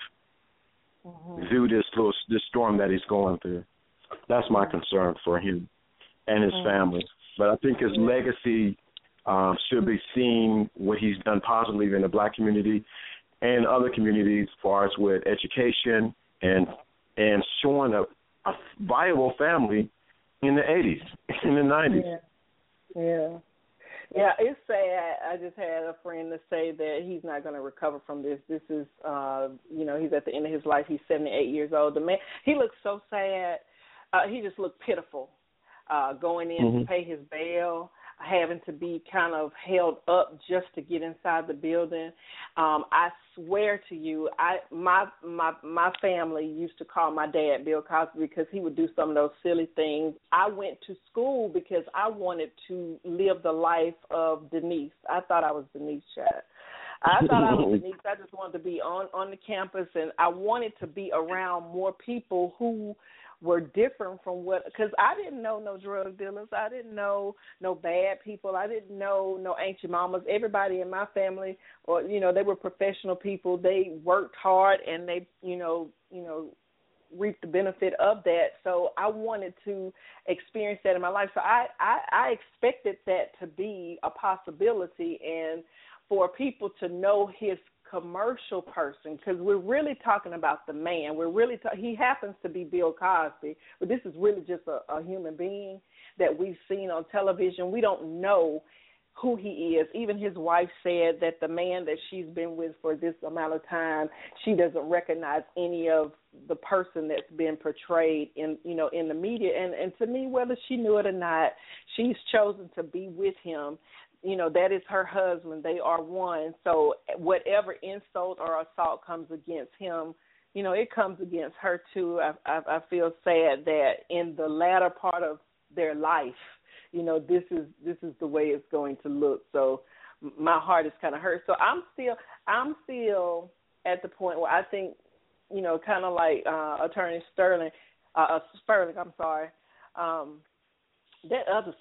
mm-hmm. view this little this storm that he's going through. That's my concern for him and his mm-hmm. family. But I think his yeah. legacy um, should be seen, what he's done positively in the black community and other communities as far as with education and and showing a, a viable family in the eighties, in the nineties. Yeah. yeah. Yeah, it's sad. I just had a friend to say that he's not going to recover from this. This is, uh, you know, he's at the end of his life. He's seventy-eight years old. The man, he looks so sad. Uh, he just looked pitiful uh, going in mm-hmm. to pay his bail, having to be kind of held up just to get inside the building. Um, I swear to you, I my my my family used to call my dad Bill Cosby because he would do some of those silly things. I went to school because I wanted to live the life of Denise. I thought I was Denise Shad. I thought I was Denise. I just wanted to be on, on the campus, and I wanted to be around more people who were different from what, because I didn't know no drug dealers. I didn't know no bad people. I didn't know no ancient mamas. Everybody in my family, or, you know, they were professional people. They worked hard and they, you know, you know, reaped the benefit of that. So I wanted to experience that in my life. So I, I, I expected that to be a possibility, and for people to know his commercial person, because we're really talking about the man. We're really ta- he happens to be Bill Cosby, but this is really just a, a human being that we've seen on television. We don't know who he is. Even his wife said that the man that she's been with for this amount of time, she doesn't recognize any of the person that's been portrayed in, you know, in the media. And and to me, whether she knew it or not, she's chosen to be with him. You know, that is her husband. They are one. So whatever insult or assault comes against him, you know, it comes against her too. I, I, I feel sad that in the latter part of their life, you know, this is this is the way it's going to look. So my heart is kind of hurt. So I'm still I'm still at the point where I think, you know, kind of like uh, Attorney Sterling, uh, Sperling, I'm sorry. Um, That other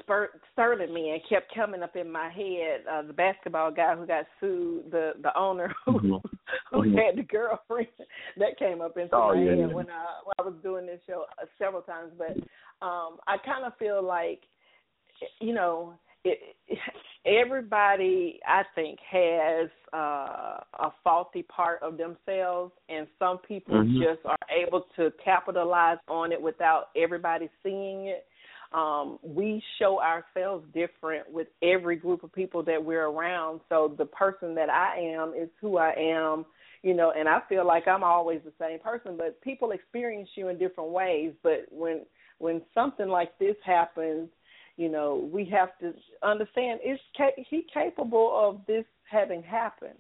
Sterling man kept coming up in my head, uh, the basketball guy who got sued, the, the owner who, mm-hmm. who mm-hmm. had the girlfriend. That came up into oh, my yeah, head yeah. When, I, when I was doing this show uh, several times. But um, I kind of feel like, you know, it, it, everybody, I think, has uh, a faulty part of themselves, and some people mm-hmm. just are able to capitalize on it without everybody seeing it. Um, we show ourselves different with every group of people that we're around. So the person that I am is who I am, you know, and I feel like I'm always the same person, but people experience you in different ways. But when, when something like this happens, you know, we have to understand is ca- he capable of this having happened.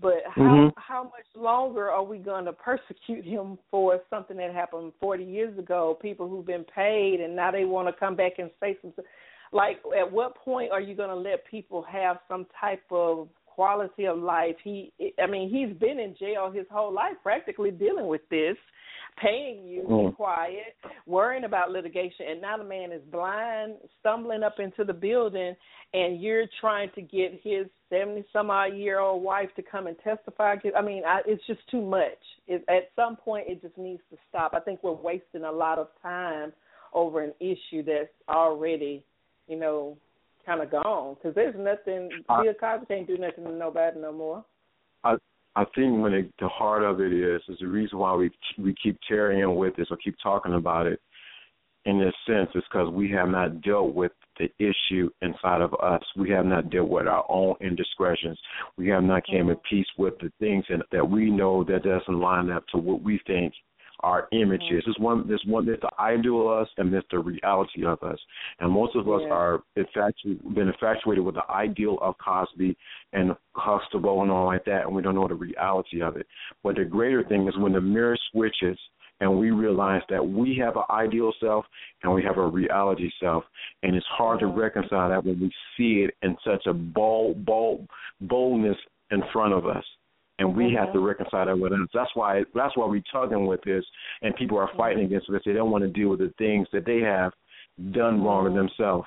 But how mm-hmm. how much longer are we going to persecute him for something that happened forty years ago, people who've been paid, and now they want to come back and say something? Like, at what point are you going to let people have some type of quality of life? He, I mean, he's been in jail his whole life practically dealing with this, paying you, mm. be quiet, worrying about litigation, and now the man is blind, stumbling up into the building, and you're trying to get his seventy-some-odd-year-old wife to come and testify. I mean, I, it's just too much. It, at some point, it just needs to stop. I think we're wasting a lot of time over an issue that's already, you know, kind of gone, because there's nothing. Bill Cosby can't do nothing to nobody no more. I I think when it, the heart of it is is the reason why we we keep carrying with this or keep talking about it. In this sense, is because we have not dealt with the issue inside of us. We have not dealt with our own indiscretions. We have not came mm-hmm. in peace with the things and, that we know that doesn't line up to what we think our image mm-hmm. is. There's one, there's one, there's the ideal of us and there's the reality of us. And most of us yeah. are infatu- been infatuated with the ideal of Cosby and Huxtable and all like that, and we don't know the reality of it. But the greater thing is when the mirror switches and we realize that we have an ideal self and we have a reality self, and it's hard to reconcile that when we see it in such a bold, bold boldness in front of us, and we okay. have to reconcile that with us. That's why that's why we're tugging with this, and people are fighting against this. They don't want to deal with the things that they have done wrong to themselves.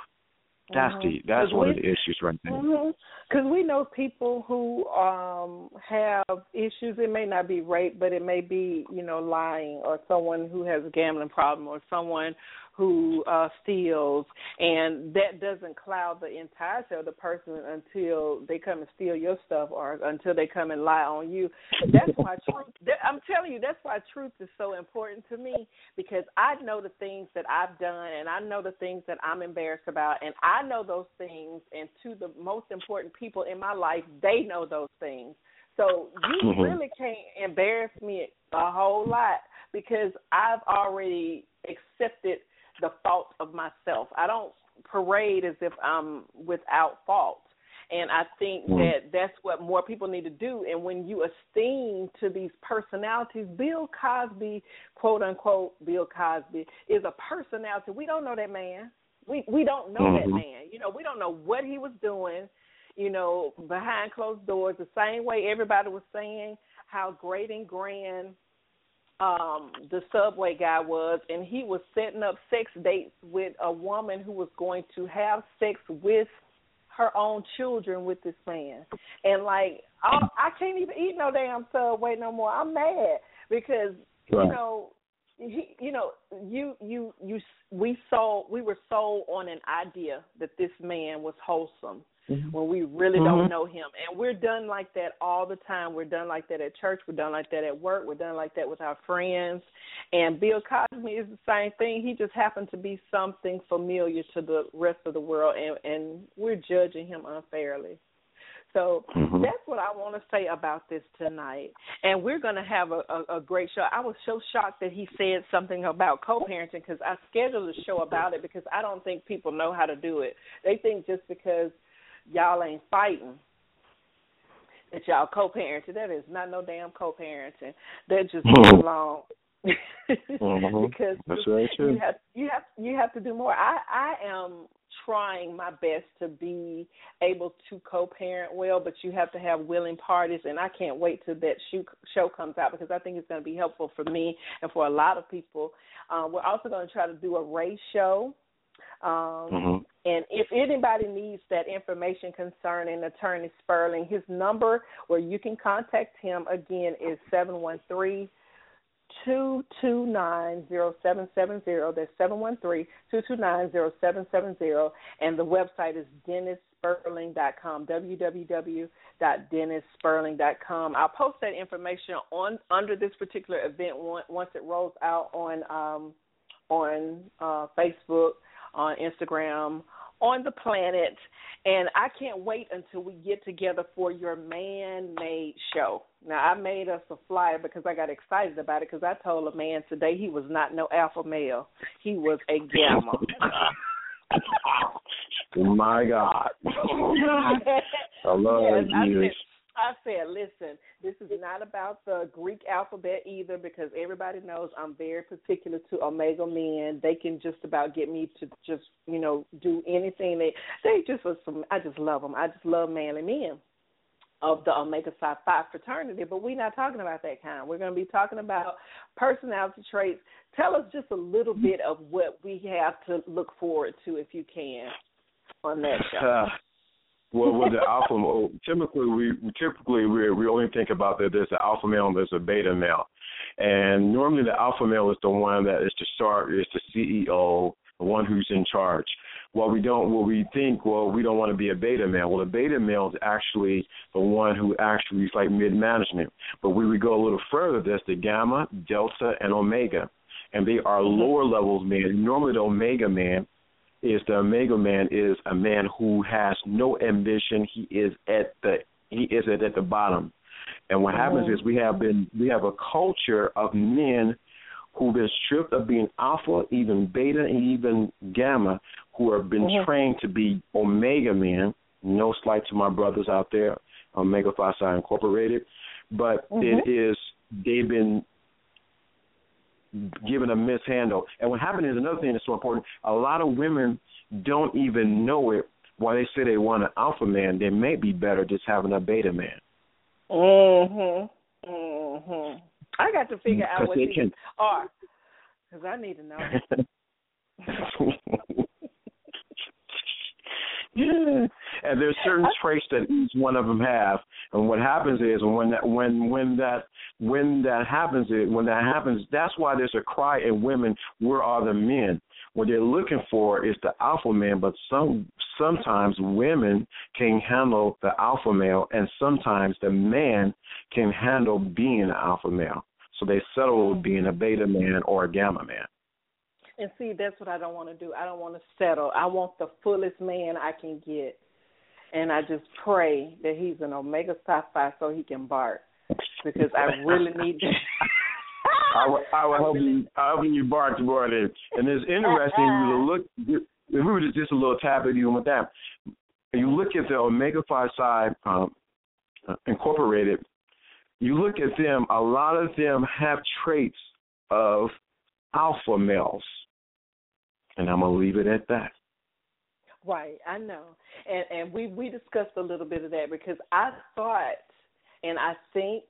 That's mm-hmm. the that's one we, of the issues right now. Because mm-hmm. we know people who um, have issues. It may not be rape, but it may be, you know, lying, or someone who has a gambling problem, or someone who uh, steals, and that doesn't cloud the entirety of the person until they come and steal your stuff, or until they come and lie on you. That's why truth. That, I'm telling you, that's why truth is so important to me, because I know the things that I've done, and I know the things that I'm embarrassed about, and I know those things, and to the most important people in my life, they know those things. So you mm-hmm. really can't embarrass me a whole lot, because I've already accepted the fault of myself. I don't parade as if I'm without fault. And I think mm-hmm. that that's what more people need to do. And when you esteem to these personalities, Bill Cosby, quote unquote, Bill Cosby is a personality. We don't know that man. We we don't know mm-hmm. that man. You know, we don't know what he was doing, you know, behind closed doors, the same way everybody was saying how great and grand um, the Subway guy was, and he was setting up sex dates with a woman who was going to have sex with her own children with this man. And, like, I, I can't even eat no damn Subway no more. I'm mad because, right. you know, He, you know, you, you, you, we sold, we were sold on an idea that this man was wholesome mm-hmm. when we really mm-hmm. don't know him. And we're done like that all the time. We're done like that at church. We're done like that at work. We're done like that with our friends. And Bill Cosby is the same thing. He just happened to be something familiar to the rest of the world, and, and we're judging him unfairly. So mm-hmm. that's what I want to say about this tonight. And we're going to have a, a, a great show. I was so shocked that he said something about co-parenting, because I scheduled a show about it, because I don't think people know how to do it. They think just because y'all ain't fighting that y'all co-parenting. That is not no damn co-parenting. That just mm-hmm. belongs. mm-hmm. Because that's right, too. You have, you have you have to do more. I, I am trying my best to be able to co-parent well, but you have to have willing parties, and I can't wait till that show comes out, because I think it's going to be helpful for me and for a lot of people. Uh, we're also going to try to do a race show. Um, mm-hmm. And if anybody needs that information concerning Attorney Sperling, his number where you can contact him, again, is seven one three, seven one three Two two nine zero seven seven zero. That's seven one three two two nine zero seven seven zero. And the website is dennis sperling dot com. w w w dot dennis sperling dot com. I'll post that information on under this particular event once it rolls out on um, on uh, Facebook, on Instagram, on the planet. And I can't wait until we get together for your man-made show. Now, I made us a flyer because I got excited about it, because I told a man today he was not no alpha male. He was a gamma. My God. I love yes, you. I said, I said, listen, this is not about the Greek alphabet either, because everybody knows I'm very particular to Omega men. They can just about get me to just, you know, do anything. They they just was some, I just love them. I just love manly men of the Omega Psi Phi fraternity, but we're not talking about that kind. We're going to be talking about personality traits. Tell us just a little bit of what we have to look forward to, if you can, on that show. Well, with the alpha male, typically we typically we we only think about that there's an alpha male and there's a beta male, and normally the alpha male is the one that is the star, is the C E O, the one who's in charge. Well, we don't. Well, we think. Well, we don't want to be a beta male. Well, the beta male is actually the one who actually is like mid management. But we would go a little further. That's the gamma, delta, and omega, and they are lower levels men. Normally, the omega man. Is the Omega Man is a man who has no ambition. He is at the he is at, at the bottom, and what happens is we have been we have a culture of men who've been stripped of being alpha, even beta, and even gamma, who have been mm-hmm. trained to be Omega Men. No slight to my brothers out there, Omega Phi Psi Incorporated, but mm-hmm. it is they've been. Given a mishandle. And what happened is another thing that's so important. A lot of women don't even know it. While they say they want an alpha man, they may be better just having a beta man. Mm-hmm. Mm-hmm. I got to figure out what these can... are, because I need to know. And there's certain traits that each one of them have. And what happens is when that when when that when that happens it when that happens, that's why there's a cry in women, where are the men? What they're looking for is the alpha man, but some sometimes women can handle the alpha male, and sometimes the man can handle being an alpha male. So they settle with being a beta man or a gamma man. And see, that's what I don't want to do. I don't want to settle. I want the fullest man I can get. And I just pray that he's an Omega Psi Phi so he can bark, because I really need that. I would, I would hope you, I hope you barked about it. And it's interesting, you look, if we were just, just a little tap at you with that, you look at the Omega Phi Psi um, Incorporated, you look at them, a lot of them have traits of alpha males. And I'm going to leave it at that. Right, I know. And and we, we discussed a little bit of that, because I thought, and I think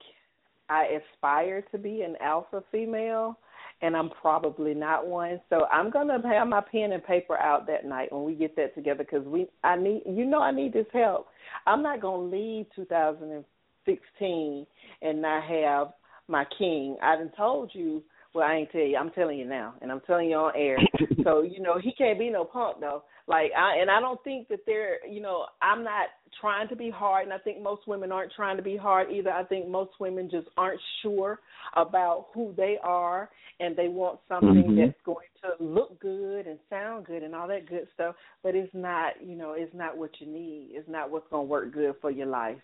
I aspire to be an alpha female, and I'm probably not one. So I'm going to have my pen and paper out that night when we get that together, because we I need you know I need this help. I'm not going to leave two thousand sixteen and not have my king. I done told you. Well, I ain't tell you. I'm telling you now, and I'm telling you on air. So, you know, he can't be no punk, though. Like, I, and I don't think that they're, you know, I'm not trying to be hard, and I think most women aren't trying to be hard either. I think most women just aren't sure about who they are, and they want something mm-hmm. that's going to look good and sound good and all that good stuff, but it's not, you know, it's not what you need. It's not what's going to work good for your life.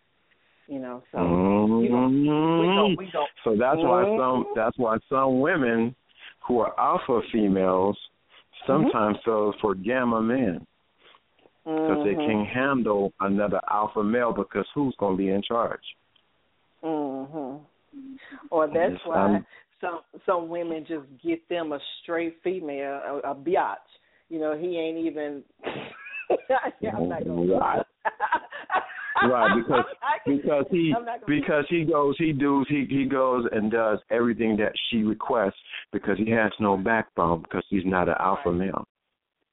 You know, so mm-hmm. you know, we don't, we don't. So that's why some that's why some women who are alpha females sometimes mm-hmm. settle for gamma men, because mm-hmm. they can handle another alpha male, because who's going to be in charge? Mm-hmm. Or that's yes, why I'm, some some women just get them a straight female, a, a biatch. You know, he ain't even. I'm not going to. Right, because because he because he goes he does he, he goes and does everything that she requests, because he has no backbone, because he's not an alpha right. male,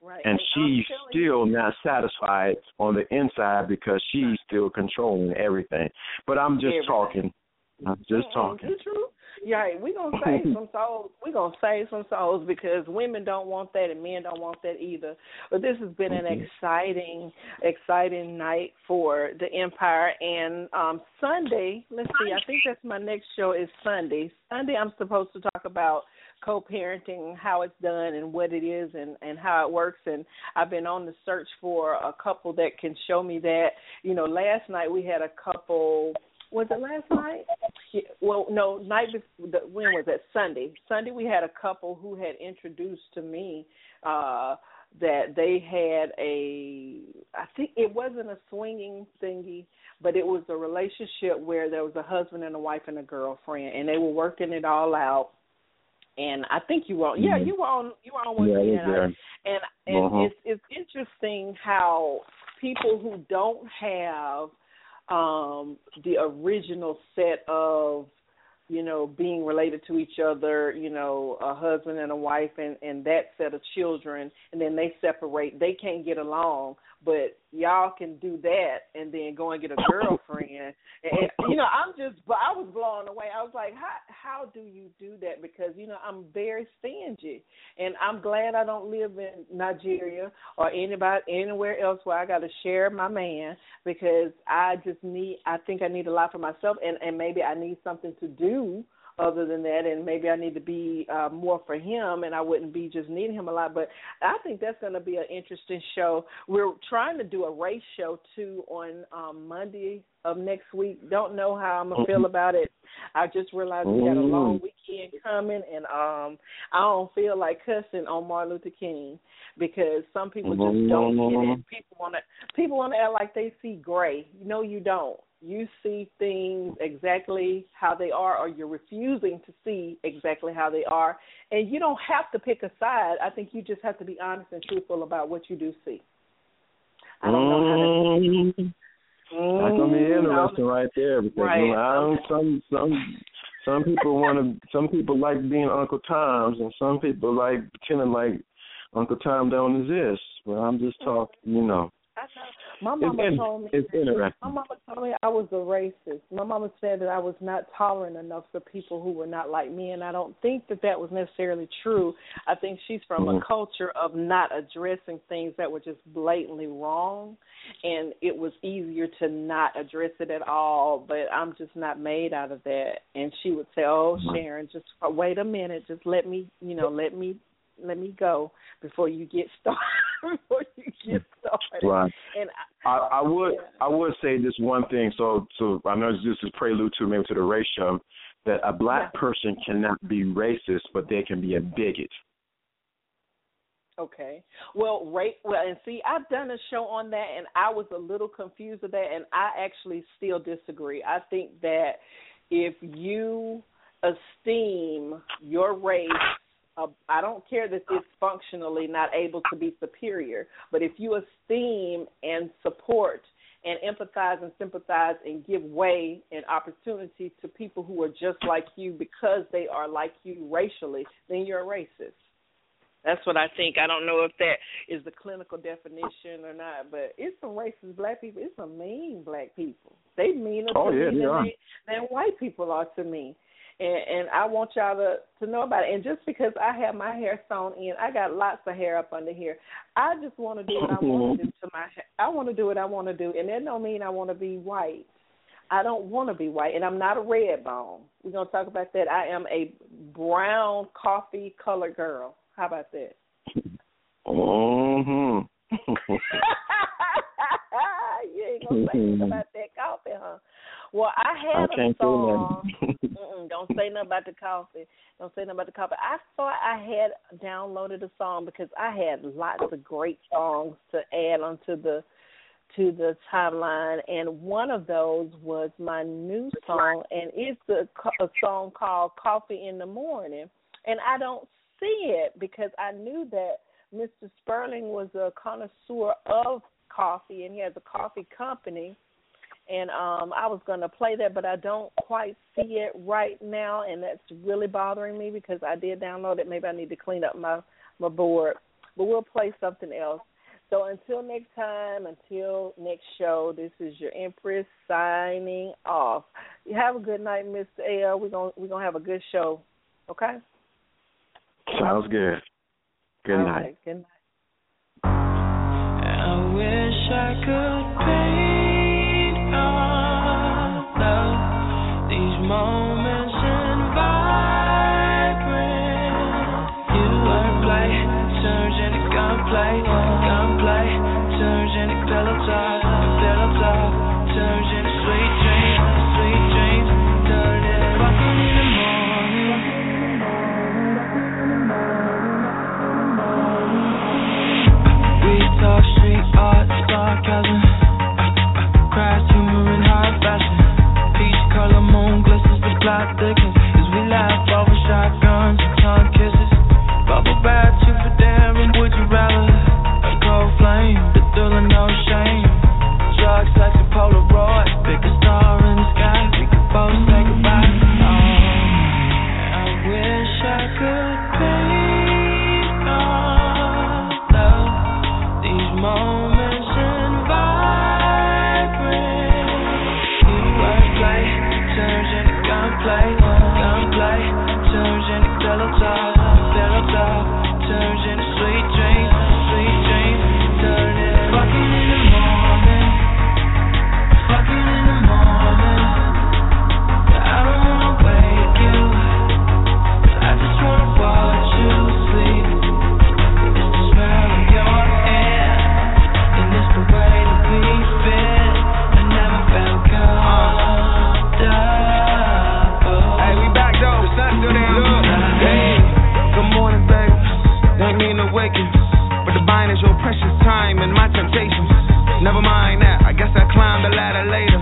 right? And, and she's still you. not satisfied on the inside, because she's still controlling everything. But I'm just everything. talking, I'm just yeah, talking. Yeah, we gonna save some souls. We gonna save some souls, because women don't want that, and men don't want that either. But this has been an exciting, exciting night for the Empire. And um, Sunday, let's see, I think that's my next show is Sunday. Sunday, I'm supposed to talk about co-parenting, how it's done, and what it is, and, and how it works. And I've been on the search for a couple that can show me that. You know, last night we had a couple. Was it last night? Yeah, well, no, night before, when was that? Sunday. Sunday we had a couple who had introduced to me uh, that they had a, I think it wasn't a swinging thingy, but it was a relationship where there was a husband and a wife and a girlfriend, and they were working it all out. And I think you were, yeah, you were on, you were on one day, yeah, and, and and uh-huh. it's it's interesting how people who don't have Um, the original set of, you know, being related to each other, you know, a husband and a wife and, and that set of children, and then they separate. They can't get along, but y'all can do that and then go and get a girlfriend. And, you know, I'm just, I was blown away. I was like, how, how do you do that? Because, you know, I'm very stingy, and I'm glad I don't live in Nigeria or anybody anywhere else where I got to share my man, because I just need, I think I need a lot for myself, and, and maybe I need something to do other than that, and maybe I need to be uh, more for him, and I wouldn't be just needing him a lot. But I think that's going to be an interesting show. We're trying to do a race show, too, on um, Monday of next week. Don't know how I'm going to feel about it. I just realized we got a long weekend coming, and um, I don't feel like cussing on Martin Luther King, because some people just don't get it. People want to people want to act like they see gray. No, you don't. You see things exactly how they are, or you're refusing to see exactly how they are. And you don't have to pick a side. I think you just have to be honest and truthful about what you do see. I don't know how to... Mm, that's gonna be interesting, no. right there, because right. You know, I don't, some some some people want to. Some people like being Uncle Tom's, and some people like pretending like Uncle Tom don't exist. Well, I'm just talking, you know. I know. My mama it's, told me. It's interesting. My mama told me I was a racist. My mama said that I was not tolerant enough for people who were not like me, and I don't think that that was necessarily true. I think she's from mm-hmm. a culture of not addressing things that were just blatantly wrong, and it was easier to not address it at all. But I'm just not made out of that. And she would say, "Oh, Sharon, just oh, wait a minute. Just let me, you know, let me." Let me go before you get started. before you get started. Right. And I, I, I would yeah. I would say this one thing. So so I know this is prelude to maybe to the race show, that a black yeah. person cannot be racist, but they can be a bigot. Okay. Well, right. Well, and see, I've done a show on that, and I was a little confused with that, and I actually still disagree. I think that if you esteem your race. I don't care that it's functionally not able to be superior, but if you esteem and support and empathize and sympathize and give way and opportunity to people who are just like you because they are like you racially, then you're a racist. That's what I think. I don't know if that is the clinical definition or not, but it's some racist black people. It's some mean black people. They meaner oh, to yeah, me than, they, than white people are to me. And, and I want y'all to, to know about it. And just because I have my hair sewn in, I got lots of hair up under here. I just want to do what I want to do to my hair. I want to do what I want to do. And that don't mean I want to be white. I don't want to be white. And I'm not a red bone. We're going to talk about that. I am a brown coffee colored girl. How about that? Mm-hmm. You ain't going to say nothing about that coffee, huh? Well, I had I a song. Mm-mm, don't say nothing about the coffee. Don't say nothing about the coffee. I thought I had downloaded a song because I had lots of great songs to add onto the to the timeline, and one of those was my new song, and it's a, a song called "Coffee in the Morning," and I don't see it because I knew that Mister Sperling was a connoisseur of coffee, and he has a coffee company. And um, I was going to play that, but I don't quite see it right now, and that's really bothering me because I did download it. Maybe I need to clean up my, my board. But we'll play something else. So until next time, until next show, this is your Empress signing off. You have a good night, Mister L. We're going we're gonna to have a good show, okay? Sounds good. Good All night. Right, good night. I wish I could pay. These moments and vibrant. You play, surgeonic gunplay, gunplay, surgeonic pillow talk, pillow talk, surgeonic sweet dreams, sweet dreams. Turn it rockin' in the morning, we talk street art, sarcasm, crass humor and high fashion. Color moon glistens, the plot thickens as we laugh over shotguns and tongue kisses. Bubble bath, you for daring, would you rather? A cold flame, the thrill of no shame. Drugs, sex, and Polaroid. Pick a star in the sky, we could both say goodbye. Oh, I wish I could paint all of these moments and vibrate. You were playing. Surgeonic gunplay, gunplay, surgeonic pillow talk, pillow talk, surgeonic sweet dreams, sweet dreams, turn it fucking in the morning, fucking in the morning. I don't wanna wake you, I just wanna watch you sleep. It's the smell of your hair, and it's the way that we feel. I never felt good. Hey, we back though, the sun's still down. Look, hey, good morning, baby. Don't mean to awaken, but the bind is your precious time and my temptations. Never mind that, I guess I climb the ladder later.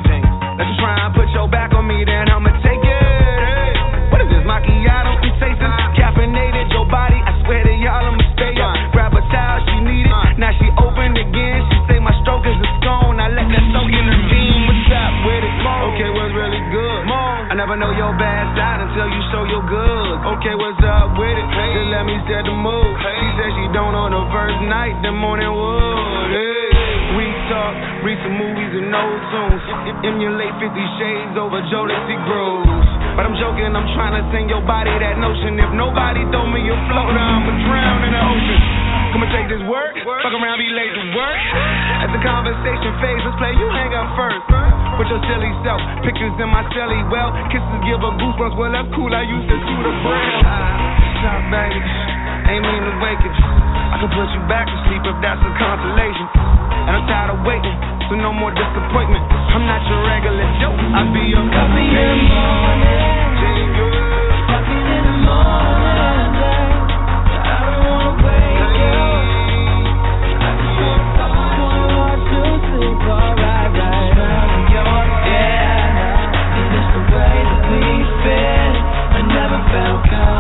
Let's try and put your back on me, then I'ma take it. Hey, what is this macchiato? We tasting caffeinated. Your body, I swear to y'all, I'ma stay up. Grab a towel, she need it. Now she opened again. She say my stroke is a stone. I let that soak in her vein. What's up with it? Okay, what's really good? I never know your bad side until you show your good. Okay, what's up with it? Hey, just let me set the mood. Hey, she said she don't on the first night, the morning wood. Hey, we talk. up, read some movies and old tunes. Emulate fifty Shades over Jodeci Groves. But I'm joking, I'm trying to send your body that notion. If nobody throw me a floater, I'ma drown in the ocean. Come and take this work, fuck around, be late to work. As the conversation fades, let's play you hang up first. With your silly self, pictures in my celly. Well, kisses give her goosebumps, well that's cool, I used to shoot a braille. Stop, baby, ain't mean to wake it. I can put you back to sleep if that's a consolation. And I'm tired of waiting, so no more disappointment. I'm not your regular joke, I'll be your puppy in the morning. Puppy in the morning. I don't wanna wake you. I can't talk to you sleep, alright, right. I'm yours, yeah. Is this the way that we fit? I never felt comfortable.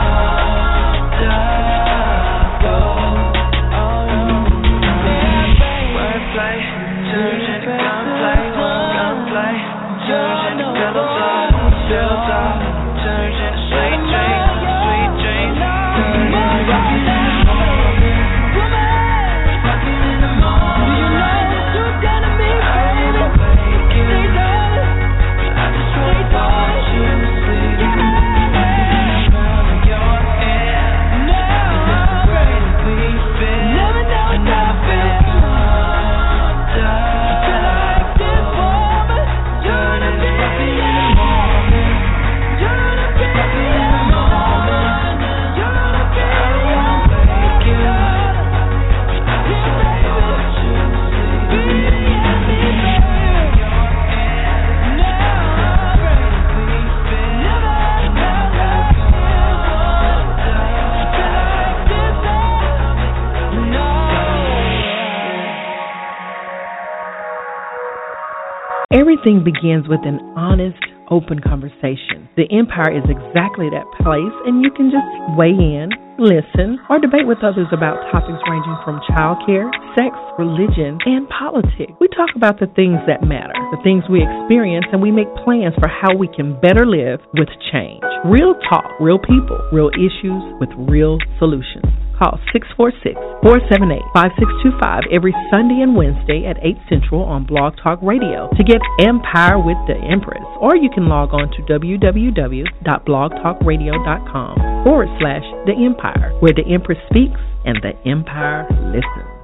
Everything begins with an honest, open conversation. The Empire is exactly that place, and you can just weigh in, listen, or debate with others about topics ranging from childcare, sex, religion, and politics. We talk about the things that matter, the things we experience, and we make plans for how we can better live with change. Real talk, real people, real issues with real solutions. Call six four six, four seven eight, five six two five every Sunday and Wednesday at eight Central on Blog Talk Radio to get Empire with the Empress. Or you can log on to w w w dot blog talk radio dot com forward slash The Empire, where the Empress speaks and the Empire listens.